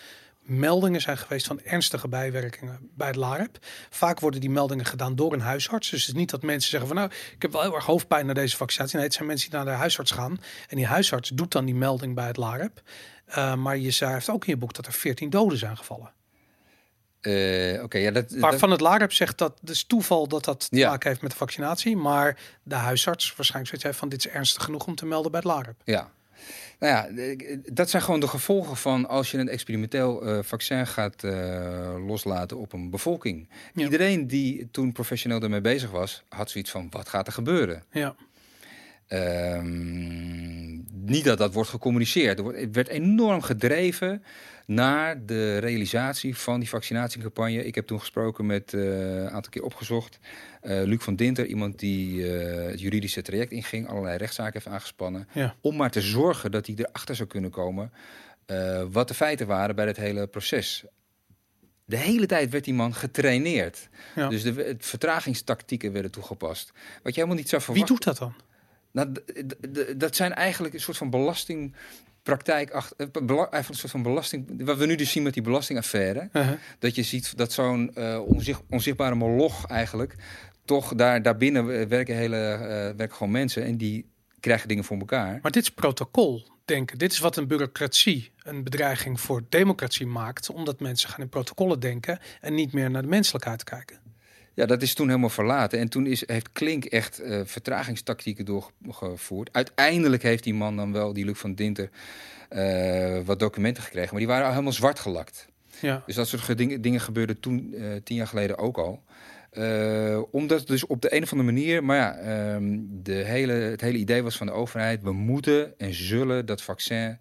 meldingen zijn geweest van ernstige bijwerkingen bij het Lareb. Vaak worden die meldingen gedaan door een huisarts. Dus het is niet dat mensen zeggen van nou, ik heb wel heel erg hoofdpijn na deze vaccinatie. Nee, het zijn mensen die naar de huisarts gaan. En die huisarts doet dan die melding bij het Lareb. Maar je schrijft ook in je boek dat er 14 doden zijn gevallen. Waarvan het Lareb zegt dat het dus toeval dat te maken heeft met de vaccinatie. Maar de huisarts waarschijnlijk zoiets heeft van dit is ernstig genoeg om te melden bij het Lareb. Ja. Nou ja, dat zijn gewoon de gevolgen van als je een experimenteel vaccin gaat loslaten op een bevolking. Ja. Iedereen die toen professioneel ermee bezig was, had zoiets van wat gaat er gebeuren? Ja. Niet dat wordt gecommuniceerd. Het werd enorm gedreven naar de realisatie van die vaccinatiecampagne. Ik heb toen gesproken met, een aantal keer opgezocht... Luc van Dinter, iemand die het juridische traject inging... allerlei rechtszaken heeft aangespannen... om maar te zorgen dat hij erachter zou kunnen komen... wat de feiten waren bij het hele proces... De hele tijd werd die man getraineerd. Ja. Dus de vertragingstactieken werden toegepast. Wat je helemaal niet zou verwachten... Wie doet dat dan? Nou, dat zijn eigenlijk een soort van belasting... Wat we nu dus zien met die belastingaffaire... Uh-huh. Dat je ziet dat zo'n onzichtbare moloch eigenlijk... toch daarbinnen werken gewoon mensen... en die krijgen dingen voor elkaar. Maar dit is protocol, denken. Dit is wat een bureaucratie, een bedreiging voor democratie maakt... omdat mensen gaan in protocollen denken... en niet meer naar de menselijkheid kijken. Ja, dat is toen helemaal verlaten. En toen heeft Klink echt vertragingstactieken doorgevoerd. Uiteindelijk heeft die man dan wel, die Luc van Dinter, wat documenten gekregen. Maar die waren al helemaal zwart gelakt. Ja. Dus dat soort dingen gebeurden toen, 10 jaar geleden ook al. Omdat dus op de een of andere manier... Maar ja, het hele idee was van de overheid... we moeten en zullen dat vaccin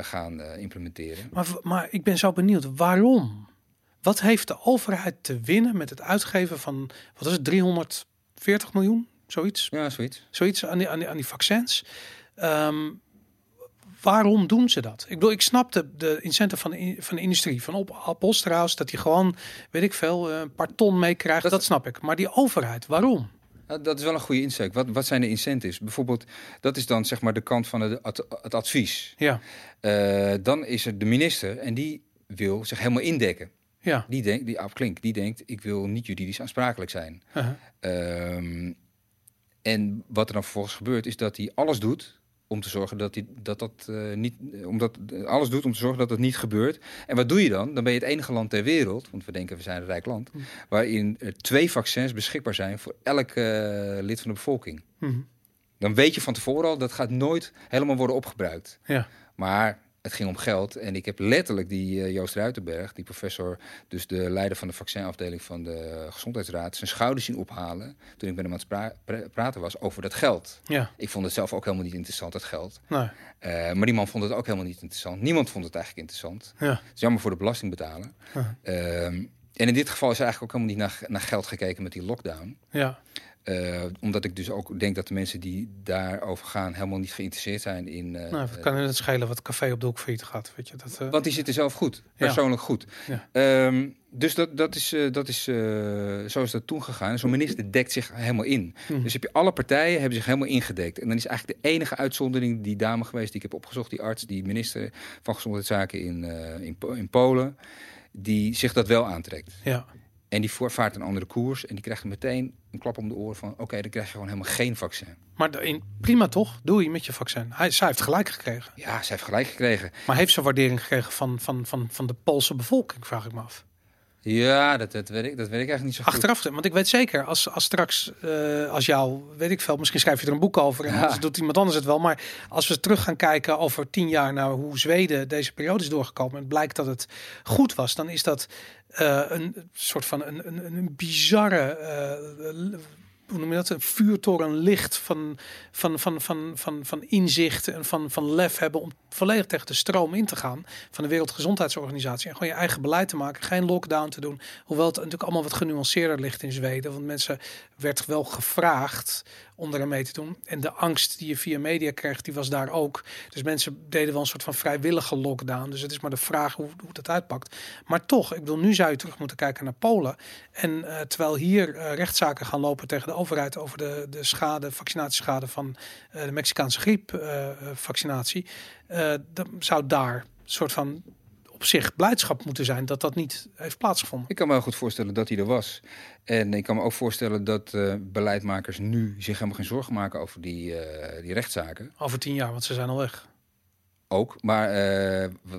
gaan implementeren. Maar ik ben zo benieuwd, waarom? Wat heeft de overheid te winnen met het uitgeven van... wat is het, 340 miljoen? Zoiets? Ja, zoiets. Zoiets aan die vaccins. Waarom doen ze dat? Ik bedoel, ik snap de incentive van de industrie. Van Ab Osterhaus, dat die gewoon, weet ik veel, een paar ton meekrijgt. Dat snap ik. Maar die overheid, waarom? Dat is wel een goede insteek. Wat zijn de incentives? Bijvoorbeeld, dat is dan zeg maar de kant van het advies. Ja. Dan is er de minister en die wil zich helemaal indekken. Ja. Die Ab Klink, die denkt, ik wil niet juridisch aansprakelijk zijn. Uh-huh. En wat er dan vervolgens gebeurt, is dat hij alles doet om te zorgen dat het niet gebeurt. En wat doe je dan? Dan ben je het enige land ter wereld, want we denken we zijn een rijk land, waarin er 2 vaccins beschikbaar zijn voor elk lid van de bevolking. Uh-huh. Dan weet je van tevoren al, dat gaat nooit helemaal worden opgebruikt. Ja. Maar... Het ging om geld en ik heb letterlijk die Joost Ruitenberg, die professor, dus de leider van de vaccinafdeling van de Gezondheidsraad, zijn schouders zien ophalen toen ik met hem aan het praten was over dat geld. Ja. Ik vond het zelf ook helemaal niet interessant, dat geld. Nee. Maar die man vond het ook helemaal niet interessant. Niemand vond het eigenlijk interessant. Ja. Het is jammer voor de belastingbetaler. Ja. En in dit geval is er eigenlijk ook helemaal niet naar geld gekeken met die lockdown. Ja. Omdat ik dus ook denk dat de mensen die daarover gaan... helemaal niet geïnteresseerd zijn in... het kan het schelen wat café op de hoek failliet gaat. Weet je, want die zitten zelf goed. Ja. Persoonlijk goed. Ja. Dus zo is dat toen gegaan. Zo'n minister dekt zich helemaal in. Mm. Dus heb je alle partijen hebben zich helemaal ingedekt. En dan is eigenlijk de enige uitzondering die dame geweest... die ik heb opgezocht, die arts, die minister van Gezondheidszaken in Polen... die zich dat wel aantrekt. Ja. En die vaart een andere koers en die krijgt meteen een klap om de oren van... oké, dan krijg je gewoon helemaal geen vaccin. Maar prima toch? Doei met je vaccin. Zij heeft gelijk gekregen. Ja, zij heeft gelijk gekregen. Maar heeft ze waardering gekregen van de Poolse bevolking, vraag ik me af. Ja, dat weet ik eigenlijk niet zo goed. Achteraf, want ik weet zeker, als straks, als jou, weet ik veel, misschien schrijf je er een boek over en anders doet iemand anders het wel. Maar als we terug gaan kijken over 10 jaar naar hoe Zweden deze periode is doorgekomen en blijkt dat het goed was, dan is dat een soort van een bizarre... Hoe noem je dat? Een vuurtorenlicht van inzicht en van lef hebben om volledig tegen de stroom in te gaan van de Wereldgezondheidsorganisatie. En gewoon je eigen beleid te maken, geen lockdown te doen. Hoewel het natuurlijk allemaal wat genuanceerder ligt in Zweden. Want mensen werd wel gevraagd om er aan mee te doen. En de angst die je via media kreeg, die was daar ook. Dus mensen deden wel een soort van vrijwillige lockdown. Dus het is maar de vraag hoe dat uitpakt. Maar toch, ik bedoel, nu zou je terug moeten kijken naar Polen. En terwijl hier rechtszaken gaan lopen tegen de overheid over de schade, vaccinatieschade van de Mexicaanse griepvaccinatie. Dan zou daar een soort van op zich blijdschap moeten zijn dat dat niet heeft plaatsgevonden. Ik kan me heel goed voorstellen dat hij er was. En ik kan me ook voorstellen dat beleidmakers nu zich helemaal geen zorgen maken over die rechtszaken. Over 10 jaar, want ze zijn al weg. Ook, maar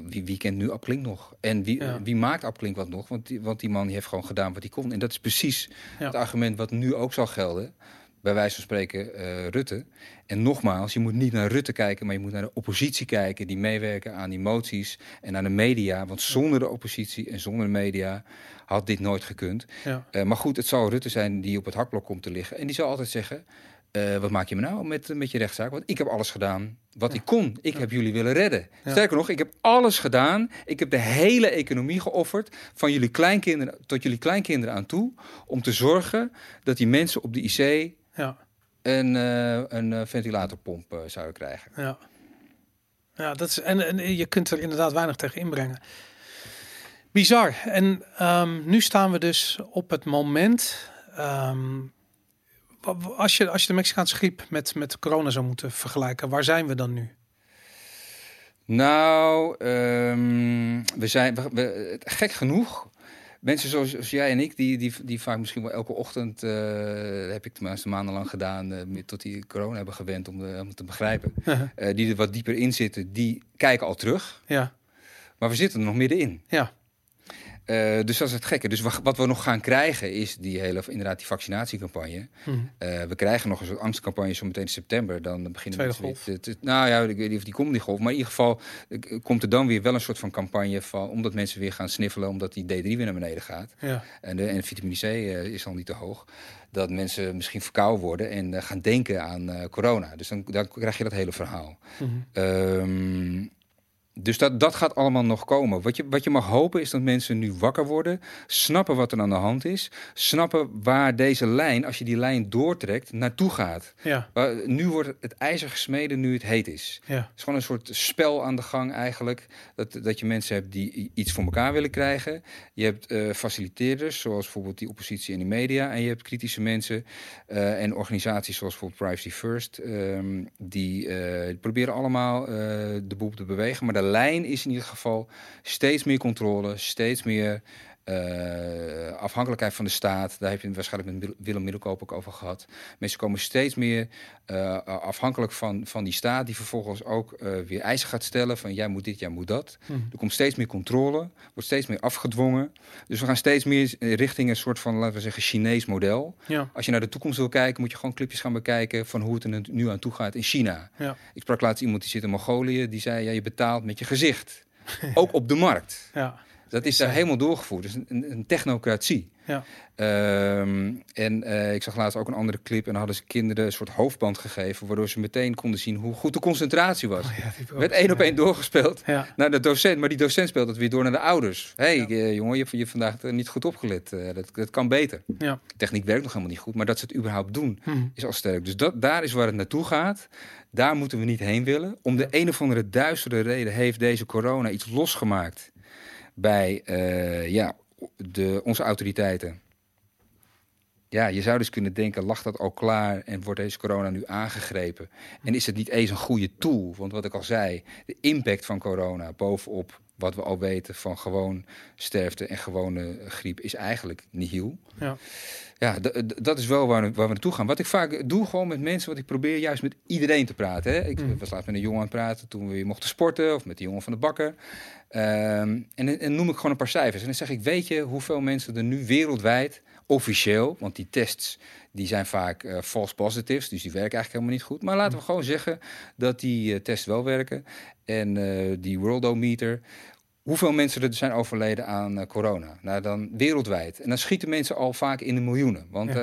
wie kent nu Ab Klink nog? En wie maakt Ab Klink wat nog? Want die man heeft gewoon gedaan wat hij kon. En dat is precies het argument wat nu ook zal gelden. Bij wijze van spreken Rutte. En nogmaals, je moet niet naar Rutte kijken, maar je moet naar de oppositie kijken die meewerken aan die moties en aan de media. Want zonder de oppositie en zonder de media had dit nooit gekund. Ja. Maar goed, het zal Rutte zijn die op het hakblok komt te liggen. En die zal altijd zeggen, wat maak je me nou met je rechtszaak? Want ik heb alles gedaan wat ik kon. Ik heb jullie willen redden. Ja. Sterker nog, ik heb alles gedaan. Ik heb de hele economie geofferd, van jullie kleinkinderen tot jullie kleinkinderen aan toe, om te zorgen dat die mensen op de IC... een ventilatorpomp zouden krijgen. Ja, dat is, en je kunt er inderdaad weinig tegen inbrengen. Bizar. En nu staan we dus op het moment... Als je de Mexicaanse griep met corona zou moeten vergelijken, waar zijn we dan nu? Nou, we zijn gek genoeg. Mensen zoals jij en ik, die vaak misschien wel elke ochtend... heb ik tenminste maandenlang gedaan, tot die corona hebben gewend om te begrijpen. Uh-huh. Die er wat dieper in zitten, die kijken al terug. Ja. Maar we zitten er nog middenin. Ja. Dus dat is het gekke. Dus wat we nog gaan krijgen is die vaccinatiecampagne. Mm. We krijgen nog een soort angstcampagne zo meteen in september. Dan beginnen we nou ja, ik weet niet of die komt, die golf. Maar in ieder geval komt er dan weer wel een soort van campagne van... omdat mensen weer gaan sniffelen, omdat die D3 weer naar beneden gaat. Ja. En vitamine C is al niet te hoog. Dat mensen misschien verkouden worden en gaan denken aan corona. Dus dan krijg je dat hele verhaal. Mm-hmm. Dus dat gaat allemaal nog komen. Wat je mag hopen is dat mensen nu wakker worden, snappen wat er aan de hand is, snappen waar deze lijn, als je die lijn doortrekt, naartoe gaat. Ja. Nu wordt het ijzer gesmeden nu het heet is. Ja. Het is gewoon een soort spel aan de gang eigenlijk, dat je mensen hebt die iets voor elkaar willen krijgen. Je hebt faciliteerders, zoals bijvoorbeeld die oppositie en die media, en je hebt kritische mensen en organisaties zoals bijvoorbeeld Privacy First, die proberen allemaal de boel te bewegen, maar de lijn is in ieder geval steeds meer controle, steeds meer afhankelijkheid van de staat. Daar heb je waarschijnlijk met Willem Middelkoop ook over gehad. Mensen komen steeds meer afhankelijk van die staat, die vervolgens ook weer eisen gaat stellen van jij moet dit, jij moet dat. Mm. Er komt steeds meer controle, wordt steeds meer afgedwongen. Dus we gaan steeds meer richting een soort van, laten we zeggen, Chinees model. Ja. Als je naar de toekomst wil kijken, moet je gewoon clipjes gaan bekijken van hoe het er nu aan toe gaat in China. Ja. Ik sprak laatst iemand die zit in Mongolië, die zei ja, je betaalt met je gezicht. Ook op de markt. Ja. Dat is daar helemaal doorgevoerd. Dus een technocratie. Ja. Ik zag laatst ook een andere clip. En dan hadden ze kinderen een soort hoofdband gegeven, waardoor ze meteen konden zien hoe goed de concentratie was. Oh ja, werd 1 op 1 doorgespeeld naar de docent. Maar die docent speelt het weer door naar de ouders. Jongen, je hebt vandaag niet goed opgelet. Dat kan beter. Ja. Techniek werkt nog helemaal niet goed. Maar dat ze het überhaupt doen, is al sterk. Dus daar is waar het naartoe gaat. Daar moeten we niet heen willen. Om de een of andere duistere reden heeft deze corona iets losgemaakt bij onze autoriteiten Ja, je zou dus kunnen denken, lag dat al klaar en wordt deze corona nu aangegrepen? En is het niet eens een goede tool? Want wat ik al zei, de impact van corona bovenop wat we al weten van gewoon sterfte en gewone griep is eigenlijk nihil. Ja, ja, dat is wel waar we naartoe gaan. Wat ik vaak doe gewoon met mensen, wat ik probeer juist met iedereen te praten. Hè? Ik was laatst met een jongen aan het praten toen we weer mochten sporten, of met die jongen van de bakker. En noem ik gewoon een paar cijfers. En dan zeg ik, weet je hoeveel mensen er nu wereldwijd officieel, want die tests die zijn vaak false positives, dus die werken eigenlijk helemaal niet goed. Maar laten we gewoon zeggen dat die tests wel werken. En die worldometer, hoeveel mensen er zijn overleden aan corona? Nou, dan wereldwijd. En dan schieten mensen al vaak in de miljoenen. Want ze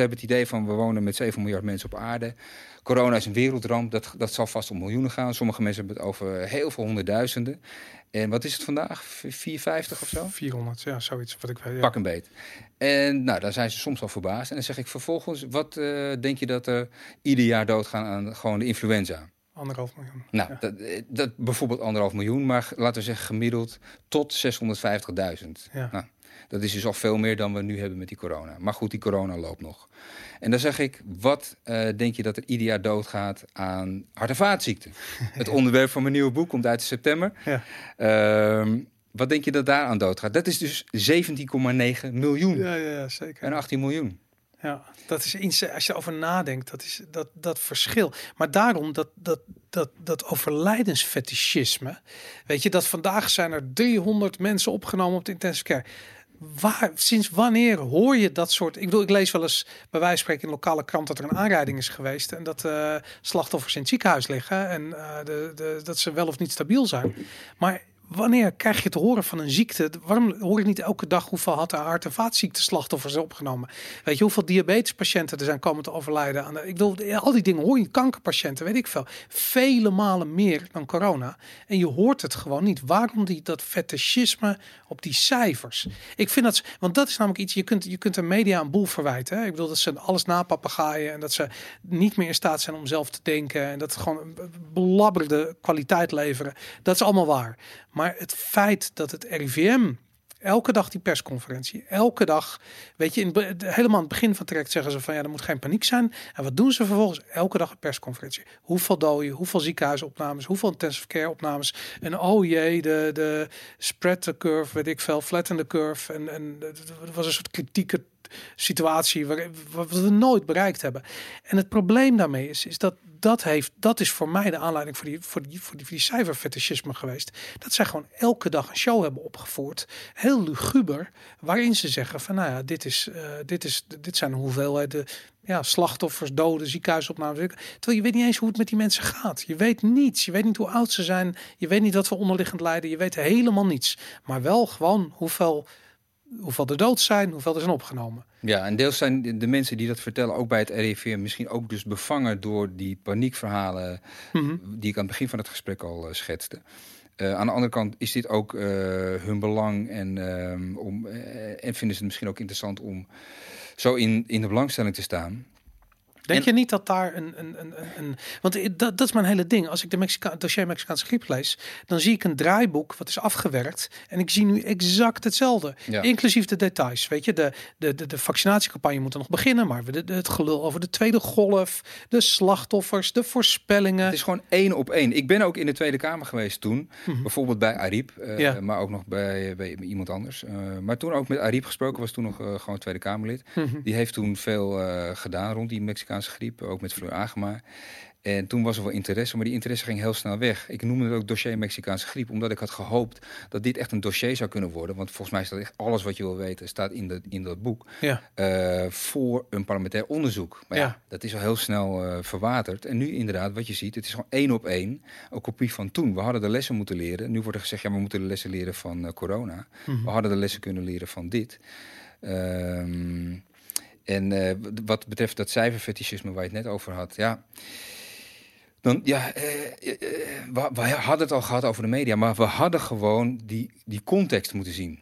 hebben het idee van, we wonen met 7 miljard mensen op aarde. Corona is een wereldramp, dat zal vast om miljoenen gaan. Sommige mensen hebben het over heel veel honderdduizenden. En wat is het vandaag? 450 of zo? 400, ja, zoiets wat ik weet. Ja. Pak een beet. En nou, daar zijn ze soms al verbaasd. En dan zeg ik vervolgens, wat denk je dat er ieder jaar doodgaan aan gewoon de influenza? 1,5 miljoen. Nou, ja. dat bijvoorbeeld 1,5 miljoen, maar laten we zeggen gemiddeld tot 650.000. Ja. Nou, dat is dus al veel meer dan we nu hebben met die corona. Maar goed, die corona loopt nog. En dan zeg ik, wat denk je dat er ieder jaar doodgaat aan hart- en vaatziekten? Het onderwerp van mijn nieuwe boek komt uit in september. Ja. Wat denk je dat daar aan doodgaat? Dat is dus 17,9 miljoen. Ja, zeker. En 18 miljoen. Ja, dat is iets, als je erover nadenkt, dat is dat verschil. Maar daarom dat overlijdensfetischisme. Weet je, dat vandaag zijn er 300 mensen opgenomen op de intensive care. Sinds wanneer hoor je dat soort... Ik bedoel, ik lees wel eens bij wijze van spreken in de lokale krant dat er een aanrijding is geweest en dat slachtoffers in het ziekenhuis liggen en dat ze wel of niet stabiel zijn. Maar wanneer krijg je te horen van een ziekte? Waarom hoor ik niet elke dag hoeveel had er hart- en vaatziekte slachtoffers opgenomen? Weet je, hoeveel diabetespatiënten er zijn komen te overlijden? Ik bedoel, al die dingen hoor je. Kankerpatiënten, weet ik veel. Vele malen meer dan corona. En je hoort het gewoon niet. Waarom dat fetischisme op die cijfers? Ik vind dat... Want dat is namelijk iets... Je kunt de media een boel verwijten. Hè? Ik bedoel, dat ze alles napapagaaien en dat ze niet meer in staat zijn om zelf te denken. En dat ze gewoon een belabberde kwaliteit leveren. Dat is allemaal waar. Maar het feit dat het RIVM elke dag die persconferentie, elke dag, weet je, helemaal aan het begin van het traject zeggen ze van ja, er moet geen paniek zijn. En wat doen ze vervolgens? Elke dag een persconferentie. Hoeveel doden, hoeveel ziekenhuisopnames, hoeveel intensive care opnames. En oh jee, de spread the curve, weet ik veel, flatten the curve. En dat was een soort kritieke situatie wat we nooit bereikt hebben. En het probleem daarmee is dat dat is voor mij de aanleiding voor die cijferfetischisme geweest. Dat zij gewoon elke dag een show hebben opgevoerd, heel luguber, waarin ze zeggen van nou ja, dit zijn hoeveelheden, ja, slachtoffers, doden, ziekenhuisopnames. Terwijl je weet niet eens hoe het met die mensen gaat. Je weet niets. Je weet niet hoe oud ze zijn. Je weet niet wat voor onderliggend lijden. Je weet helemaal niets. Maar wel gewoon hoeveel er dood zijn, hoeveel er zijn opgenomen. Ja, en deels zijn de mensen die dat vertellen, ook bij het RIVM, misschien ook dus bevangen door die paniekverhalen die ik aan het begin van het gesprek al schetste. Aan de andere kant is dit ook hun belang en vinden ze het misschien ook interessant om zo in de belangstelling te staan. Denk je niet dat daar een want dat is mijn hele ding. Als ik de dossier Mexicaanse griep lees, dan zie ik een draaiboek wat is afgewerkt. En ik zie nu exact hetzelfde. Ja. Inclusief de details. Weet je, de vaccinatiecampagne moet er nog beginnen. Maar het gelul over de tweede golf, de slachtoffers, de voorspellingen. Het is gewoon 1 op 1. Ik ben ook in de Tweede Kamer geweest toen. Bijvoorbeeld bij Arib. Maar ook nog bij iemand anders. Maar toen ook met Arib gesproken. Was toen nog gewoon Tweede Kamerlid. Die heeft toen veel gedaan rond die Mexicaanse griep, ook met Fleur Agema. En toen was er wel interesse, maar die interesse ging heel snel weg. Ik noemde het ook dossier Mexicaanse griep, omdat ik had gehoopt dat dit echt een dossier zou kunnen worden. Want volgens mij staat echt alles wat je wil weten, staat in dat boek. Ja. Voor een parlementair onderzoek. Maar ja, dat is al heel snel verwaterd. En nu inderdaad, wat je ziet, het is gewoon 1 op 1. Een kopie van toen. We hadden de lessen moeten leren. Nu wordt er gezegd, ja, we moeten de lessen leren van corona. We hadden de lessen kunnen leren van dit. En wat betreft dat cijferfetischisme waar je het net over had, ja, dan ja, we hadden het al gehad over de media, maar we hadden gewoon die context moeten zien.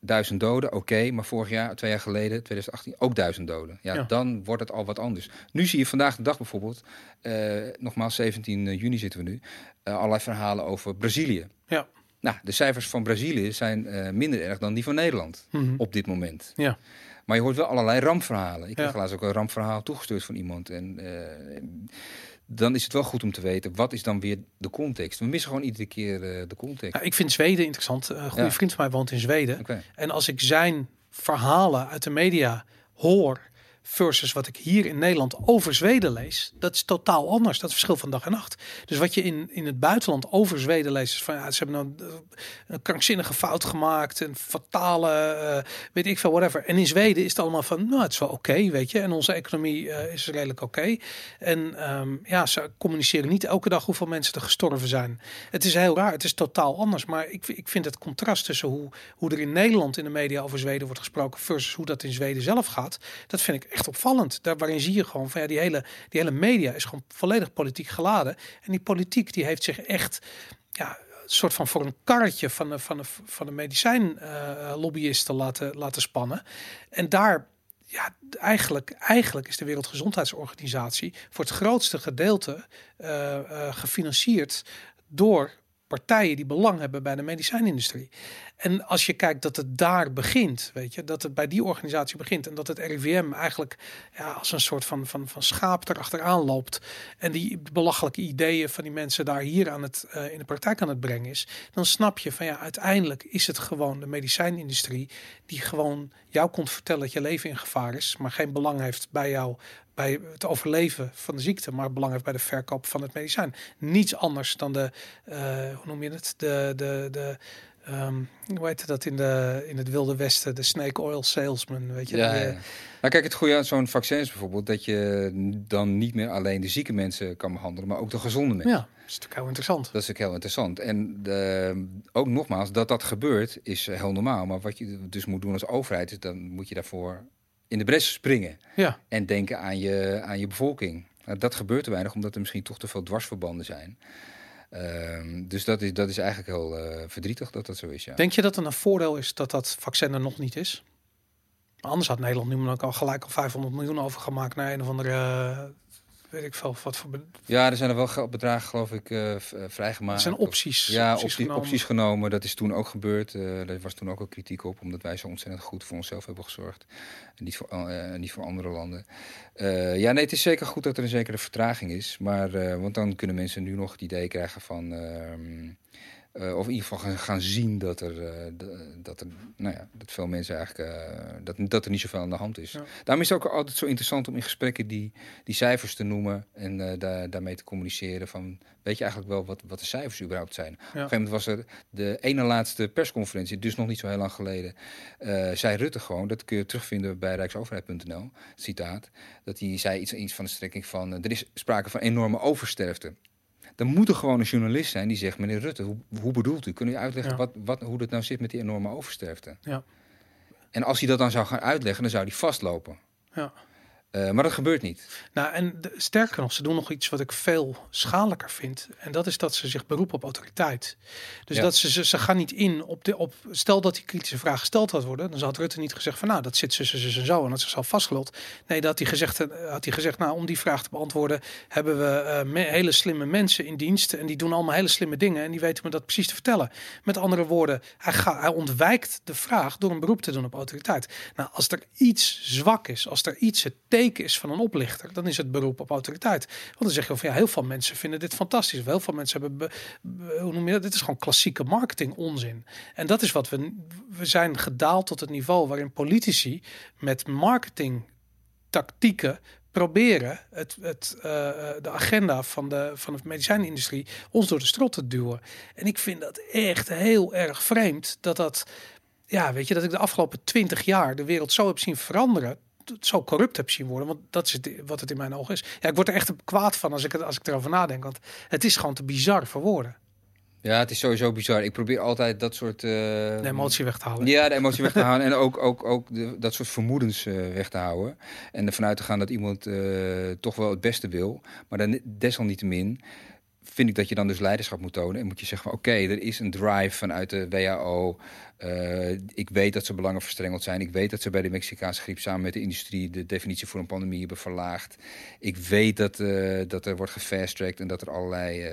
1000 doden, oké, maar vorig jaar, 2 jaar geleden, 2018, ook 1000 doden. Ja, dan wordt het al wat anders. Nu zie je vandaag de dag bijvoorbeeld, nogmaals 17 juni zitten we nu, allerlei verhalen over Brazilië. Ja. Nou, de cijfers van Brazilië zijn minder erg dan die van Nederland op dit moment. Ja. Maar je hoort wel allerlei rampverhalen. Ik kreeg laatst ook een rampverhaal toegestuurd van iemand. En dan is het wel goed om te weten, wat is dan weer de context? We missen gewoon iedere keer de context. Nou, ik vind Zweden interessant. Een goede vriend van mij woont in Zweden. Okay. En als ik zijn verhalen uit de media hoor versus wat ik hier in Nederland over Zweden lees, dat is totaal anders. Dat is verschil van dag en nacht. Dus wat je in het buitenland over Zweden leest, is van ze hebben nou een krankzinnige fout gemaakt, een fatale, weet ik veel, whatever. En in Zweden is het allemaal van, nou, het is wel oké, weet je. En onze economie is redelijk oké. En ze communiceren niet elke dag hoeveel mensen er gestorven zijn. Het is heel raar, het is totaal anders. Maar ik vind het contrast tussen hoe er in Nederland in de media over Zweden wordt gesproken versus hoe dat in Zweden zelf gaat, dat vind ik echt opvallend. Daarin zie je gewoon van die hele media is gewoon volledig politiek geladen. En die politiek die heeft zich echt soort van voor een karretje van de medicijnlobbyisten laten spannen. En daar eigenlijk is de Wereldgezondheidsorganisatie voor het grootste gedeelte gefinancierd door partijen die belang hebben bij de medicijnindustrie. En als je kijkt dat het daar begint, weet je, dat het bij die organisatie begint en dat het RIVM eigenlijk als een soort van schaap erachteraan loopt en die belachelijke ideeën van die mensen daar hier aan het in de praktijk aan het brengen is, dan snap je van uiteindelijk is het gewoon de medicijnindustrie die gewoon jou komt vertellen dat je leven in gevaar is, maar geen belang heeft bij jou, bij het overleven van de ziekte, maar belangrijk bij de verkoop van het medicijn. Niets anders dan de, hoe noem je het? Hoe heet dat in het Wilde Westen? De snake oil salesman, weet je? Ja. Nou, kijk, het goede aan zo'n vaccin is bijvoorbeeld dat je dan niet meer alleen de zieke mensen kan behandelen, maar ook de gezonde mensen. Ja, dat is natuurlijk heel interessant. En ook nogmaals, dat gebeurt is heel normaal. Maar wat je dus moet doen als overheid, is dan moet je daarvoor in de bres springen en denken aan je bevolking. Nou, dat gebeurt te weinig, omdat er misschien toch te veel dwarsverbanden zijn. Dus dat is eigenlijk heel verdrietig dat zo is. Ja. Denk je dat het een voordeel is dat vaccin er nog niet is? Maar anders had Nederland nu ook al gelijk al 500 miljoen overgemaakt naar een of andere, weet ik veel, wat voor. Ja, er zijn er wel geldbedragen, geloof ik, vrijgemaakt. Er zijn opties. Opties genomen. Dat is toen ook gebeurd. Er was toen ook al kritiek op, omdat wij zo ontzettend goed voor onszelf hebben gezorgd. En niet voor andere landen. Het is zeker goed dat er een zekere vertraging is. Maar, want dan kunnen mensen nu nog het idee krijgen van of in ieder geval gaan zien dat veel mensen eigenlijk dat er niet zoveel aan de hand is. Ja. Daarom is het ook altijd zo interessant om in gesprekken die cijfers te noemen en daarmee te communiceren van, weet je eigenlijk wel wat de cijfers überhaupt zijn? Ja. Op een gegeven moment was er de ene laatste persconferentie, dus nog niet zo heel lang geleden, zei Rutte gewoon, dat kun je terugvinden bij rijksoverheid.nl, citaat, dat hij zei iets van de strekking van, er is sprake van enorme oversterfte. Dan moet er gewoon een journalist zijn die zegt, meneer Rutte, hoe bedoelt u? Kunnen u uitleggen hoe dat nou zit met die enorme oversterfte? Ja. En als hij dat dan zou gaan uitleggen, dan zou hij vastlopen. Ja. Maar dat gebeurt niet. Nou, en sterker nog, ze doen nog iets wat ik veel schadelijker vind. En dat is dat ze zich beroepen op autoriteit. Dus dat ze gaan niet in op... Stel dat die kritische vraag gesteld had worden, dan had Rutte niet gezegd van, nou, dat zit zus en zo. En dat is al vastgeluld. Nee, dat had hij gezegd, nou, om die vraag te beantwoorden hebben we hele slimme mensen in dienst. En die doen allemaal hele slimme dingen. En die weten me dat precies te vertellen. Met andere woorden, hij ontwijkt de vraag door een beroep te doen op autoriteit. Nou, als er iets zwak is, als er iets het is van een oplichter, dan is het beroep op autoriteit. Want dan zeg je van heel veel mensen vinden dit fantastisch. Heel veel mensen hebben, hoe noem je dat? Dit is gewoon klassieke marketing onzin. En dat is wat we zijn gedaald tot het niveau waarin politici met marketing tactieken proberen de agenda van de medicijnindustrie ons door de strot te duwen. En ik vind dat echt heel erg vreemd dat ik de afgelopen 20 jaar de wereld zo heb zien veranderen, zo corrupt heb zien worden, want dat is wat het in mijn ogen is. Ja, ik word er echt kwaad van als ik erover nadenk, want het is gewoon te bizar voor woorden. Ja, het is sowieso bizar. Ik probeer altijd dat soort de emotie weg te halen. Ja, de emotie weg te halen en ook dat soort vermoedens weg te houden. En ervan uit te gaan dat iemand toch wel het beste wil, maar dan desalniettemin vind ik dat je dan dus leiderschap moet tonen. En moet je zeggen, oké, er is een drive vanuit de WHO. Ik weet dat ze belangen verstrengeld zijn. Ik weet dat ze bij de Mexicaanse griep samen met de industrie de definitie voor een pandemie hebben verlaagd. Ik weet dat er wordt gefasttracked en dat er allerlei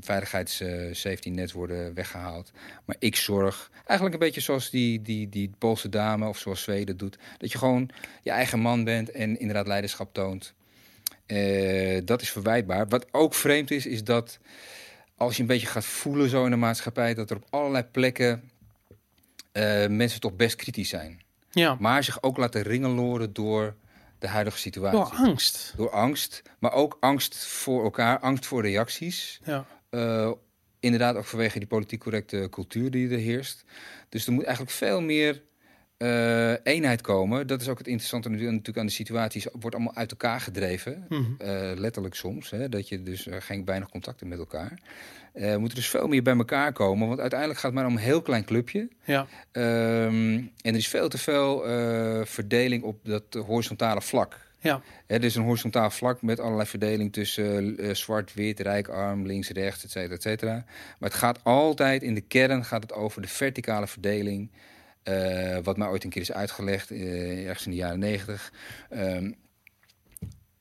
veiligheids-safety nets worden weggehaald. Maar ik zorg, eigenlijk een beetje zoals die Poolse dame of zoals Zweden doet, dat je gewoon je eigen man bent en inderdaad leiderschap toont. Dat is verwijtbaar. Wat ook vreemd is, is dat als je een beetje gaat voelen zo in de maatschappij, dat er op allerlei plekken mensen toch best kritisch zijn. Ja. Maar zich ook laten ringeloren door de huidige situatie. Door angst. Maar ook angst voor elkaar, angst voor reacties. Ja. Inderdaad ook vanwege die politiek correcte cultuur die er heerst. Dus er moet eigenlijk veel meer eenheid komen. Dat is ook het interessante natuurlijk aan de situatie. Het wordt allemaal uit elkaar gedreven. Mm-hmm. Letterlijk soms. Hè, dat je dus geen weinig contacten met elkaar. Moet er dus veel meer bij elkaar komen. Want uiteindelijk gaat het maar om een heel klein clubje. Ja. En er is veel te veel verdeling op dat horizontale vlak. Ja. Er is een horizontaal vlak met allerlei verdeling tussen zwart, wit, rijk, arm, links, rechts, et cetera, et cetera. Maar het gaat altijd, in de kern gaat het over de verticale verdeling. Wat mij ooit een keer is uitgelegd, ergens in de jaren 90.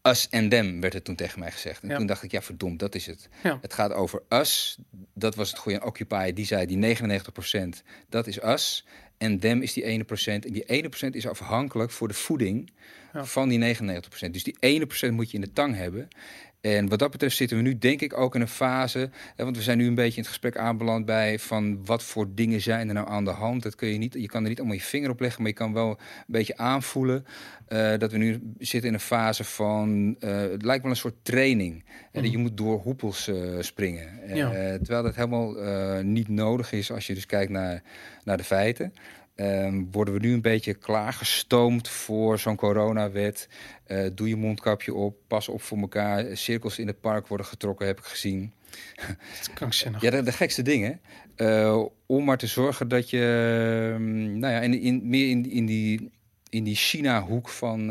Us and them werd het toen tegen mij gezegd. En toen dacht ik, ja verdomd, dat is het. Ja. Het gaat over us, dat was het goede aan Occupy. Die zei, die 99%, dat is us. En them is die 1%. En die 1% is afhankelijk voor de voeding van die 99%. Dus die 1% moet je in de tang hebben. En wat dat betreft zitten we nu denk ik ook in een fase, want we zijn nu een beetje in het gesprek aanbeland bij van wat voor dingen zijn er nou aan de hand. Dat kun je niet, je kan er niet allemaal je vinger op leggen, maar je kan wel een beetje aanvoelen dat we nu zitten in een fase van, het lijkt wel een soort training. Dat je moet door hoepels springen. Terwijl dat helemaal niet nodig is als je dus kijkt naar de feiten. Worden we nu een beetje klaargestoomd voor zo'n coronawet. Doe je mondkapje op, pas op voor elkaar. Cirkels in het park worden getrokken, heb ik gezien. Dat kan ik zeggen. Ja, de gekste dingen. Om maar te zorgen dat je meer in die China-hoek van...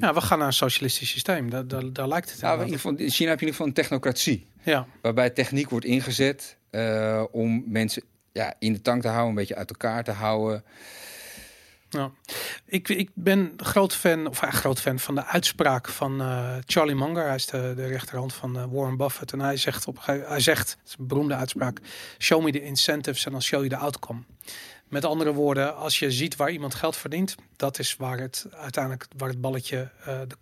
we gaan naar een socialistisch systeem. Daar lijkt het in ieder geval. In China heb je in ieder geval een technocratie. Ja. Waarbij techniek wordt ingezet om mensen... in de tank te houden, een beetje uit elkaar te houden. Nou, ik ben groot fan van de uitspraak van Charlie Munger. Hij is de rechterhand van Warren Buffett. En hij zegt, het is een beroemde uitspraak, show me the incentives and I'll show you the outcome. Met andere woorden, als je ziet waar iemand geld verdient, dat is waar het uiteindelijk de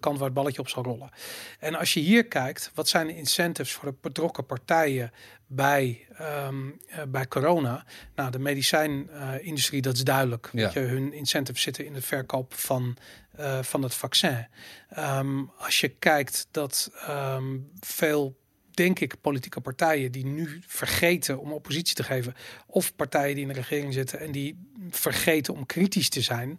kant waar het balletje op zal rollen. En als je hier kijkt, wat zijn de incentives voor de betrokken partijen bij corona? Nou, de medicijnindustrie, dat is duidelijk. Ja. Dat je hun incentives zitten in de verkoop van het vaccin. Als je kijkt dat veel, denk ik, politieke partijen die nu vergeten om oppositie te geven, of partijen die in de regering zitten en die vergeten om kritisch te zijn.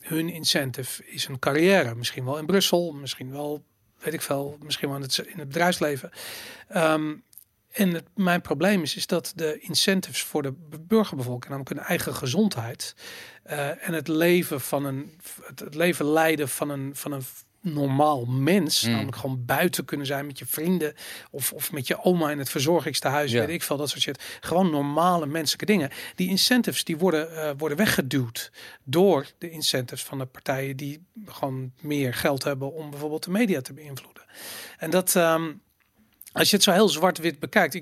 Hun incentive is een carrière. Misschien wel in Brussel, misschien wel, weet ik veel, misschien wel in het bedrijfsleven. Mijn probleem is dat de incentives voor de burgerbevolking, namelijk hun eigen gezondheid en het leven leiden van een normaal mens, namelijk gewoon buiten kunnen zijn met je vrienden of met je oma in het verzorgingstehuis, weet ik veel, dat soort shit. Gewoon normale menselijke dingen. Die incentives die worden weggeduwd door de incentives van de partijen die gewoon meer geld hebben om bijvoorbeeld de media te beïnvloeden. En dat... Als je het zo heel zwart-wit bekijkt,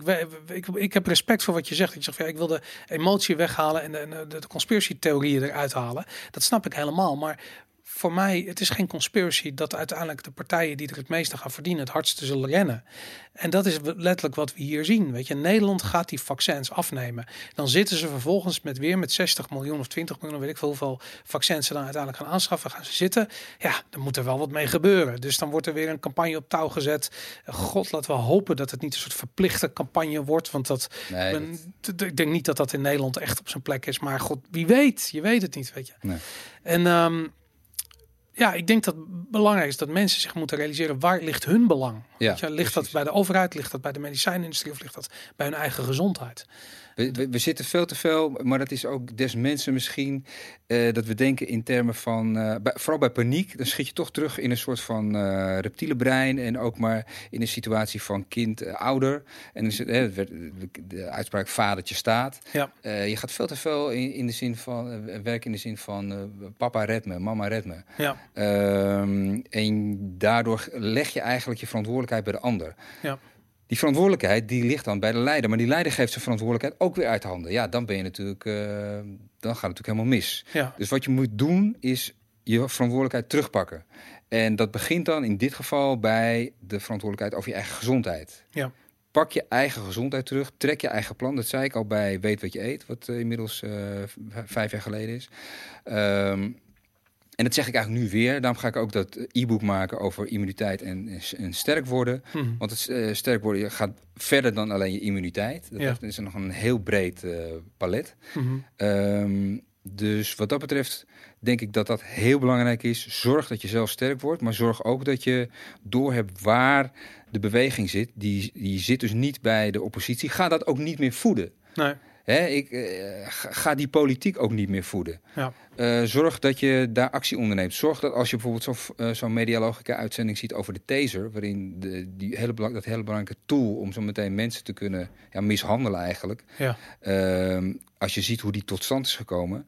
ik heb respect voor wat je zegt. Dat je zegt, ik wil de emotie weghalen en de conspiratietheorieën eruit halen. Dat snap ik helemaal, maar voor mij, het is geen conspiracy dat uiteindelijk de partijen die er het meeste gaan verdienen het hardste zullen rennen. En dat is letterlijk wat we hier zien. Weet je, Nederland gaat die vaccins afnemen. Dan zitten ze vervolgens met 60 miljoen of 20 miljoen, weet ik veel hoeveel vaccins ze dan uiteindelijk gaan aanschaffen, gaan ze zitten. Ja, dan moet er wel wat mee gebeuren. Dus dan wordt er weer een campagne op touw gezet. God, laten we hopen dat het niet een soort verplichte campagne wordt, want ik denk niet dat in Nederland echt op zijn plek is. Maar god, wie weet? Je weet het niet, weet je. Nee. En ik denk dat het belangrijk is dat mensen zich moeten realiseren waar ligt hun belang. Ja, ligt dat bij de overheid, ligt dat bij de medicijnindustrie of ligt dat bij hun eigen gezondheid? We zitten veel te veel, maar dat is ook des mensen misschien, dat we denken in termen van, vooral bij paniek, dan schiet je toch terug in een soort van reptiele brein en ook maar in een situatie van kind-ouder. En de uitspraak vadertje staat. Ja. Je gaat veel te veel in de zin van, werken in de zin van papa red me, mama red me. Ja. En daardoor leg je eigenlijk je verantwoordelijkheid bij de ander. Ja. Die verantwoordelijkheid die ligt dan bij de leider. Maar die leider geeft zijn verantwoordelijkheid ook weer uit handen. Ja, dan ben je natuurlijk, dan gaat het natuurlijk helemaal mis. Ja. Dus wat je moet doen is je verantwoordelijkheid terugpakken. En dat begint dan in dit geval bij de verantwoordelijkheid over je eigen gezondheid. Ja. Pak je eigen gezondheid terug, trek je eigen plan. Dat zei ik al bij Weet Wat Je Eet, wat inmiddels 5 jaar geleden is. En dat zeg ik eigenlijk nu weer. Daarom ga ik ook dat e-book maken over immuniteit en sterk worden. Mm-hmm. Want het sterk worden gaat verder dan alleen je immuniteit. Dat is nog een heel breed palet. Mm-hmm. Dus wat dat betreft denk ik dat dat heel belangrijk is. Zorg dat je zelf sterk wordt, maar zorg ook dat je doorhebt waar de beweging zit. Die zit dus niet bij de oppositie. Ga dat ook niet meer voeden. Nee. Hè, ik ga die politiek ook niet meer voeden. Ja. Zorg dat je daar actie onderneemt. Zorg dat als je bijvoorbeeld zo'n Medialogica-uitzending ziet over de Taser, waarin dat hele belangrijke tool om zo meteen mensen te kunnen mishandelen eigenlijk. Ja. Als je ziet hoe die tot stand is gekomen,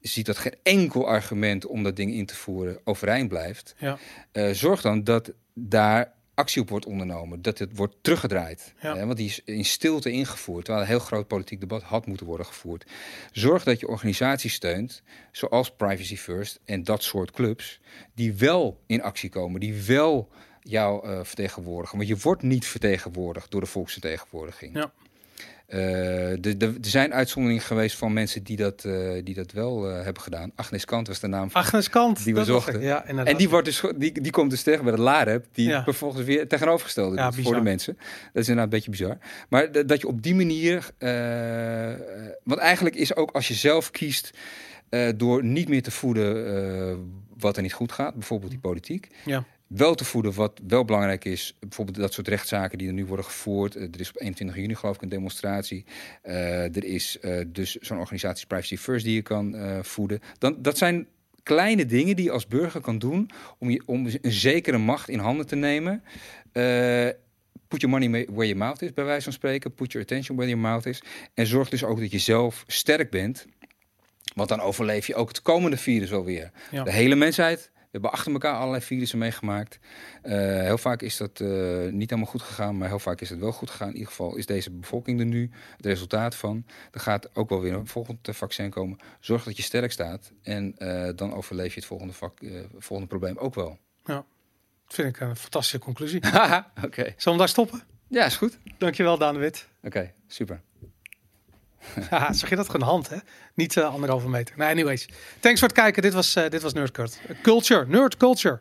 ziet dat geen enkel argument om dat ding in te voeren overeind blijft. Ja. Zorg dan dat daar actie op wordt ondernomen, dat het wordt teruggedraaid. Ja. Want die is in stilte ingevoerd, terwijl een heel groot politiek debat had moeten worden gevoerd. Zorg dat je organisaties steunt, zoals Privacy First en dat soort clubs, die wel in actie komen, die wel jou vertegenwoordigen. Want je wordt niet vertegenwoordigd door de volksvertegenwoordiging. Ja. Er zijn uitzonderingen geweest van mensen die dat wel hebben gedaan. Agnes Kant was de naam van Agnes Kant, die we zochten. Ja, en die komt dus tegen bij de Lareb, die vervolgens weer tegenovergestelde doet voor de mensen. Dat is inderdaad een beetje bizar. Maar dat je op die manier... want eigenlijk is ook als je zelf kiest door niet meer te voeden wat er niet goed gaat, bijvoorbeeld die politiek... Ja. Wel te voeden wat wel belangrijk is. Bijvoorbeeld dat soort rechtszaken die er nu worden gevoerd. Er is op 21 juni geloof ik een demonstratie. Er is dus zo'n organisatie Privacy First die je kan voeden. Dat zijn kleine dingen die je als burger kan doen om een zekere macht in handen te nemen. Put your money where your mouth is, bij wijze van spreken. Put your attention where your mouth is. En zorg dus ook dat je zelf sterk bent. Want dan overleef je ook het komende virus alweer. Ja. De hele mensheid... We hebben achter elkaar allerlei virussen meegemaakt. Heel vaak is dat niet helemaal goed gegaan, maar heel vaak is het wel goed gegaan. In ieder geval is deze bevolking er nu het resultaat van. Er gaat ook wel weer een volgend vaccin komen. Zorg dat je sterk staat en dan overleef je het volgende probleem ook wel. Ja, dat vind ik een fantastische conclusie. Okay. Zullen we hem daar stoppen? Ja, is goed. Dankjewel, Daan de Wit. Oké, super. Zag je dat? Gewoon hand, hè? Niet 1,5 meter. Nou, anyways. Thanks voor het kijken. Dit was Nerd Culture. Nerd Culture.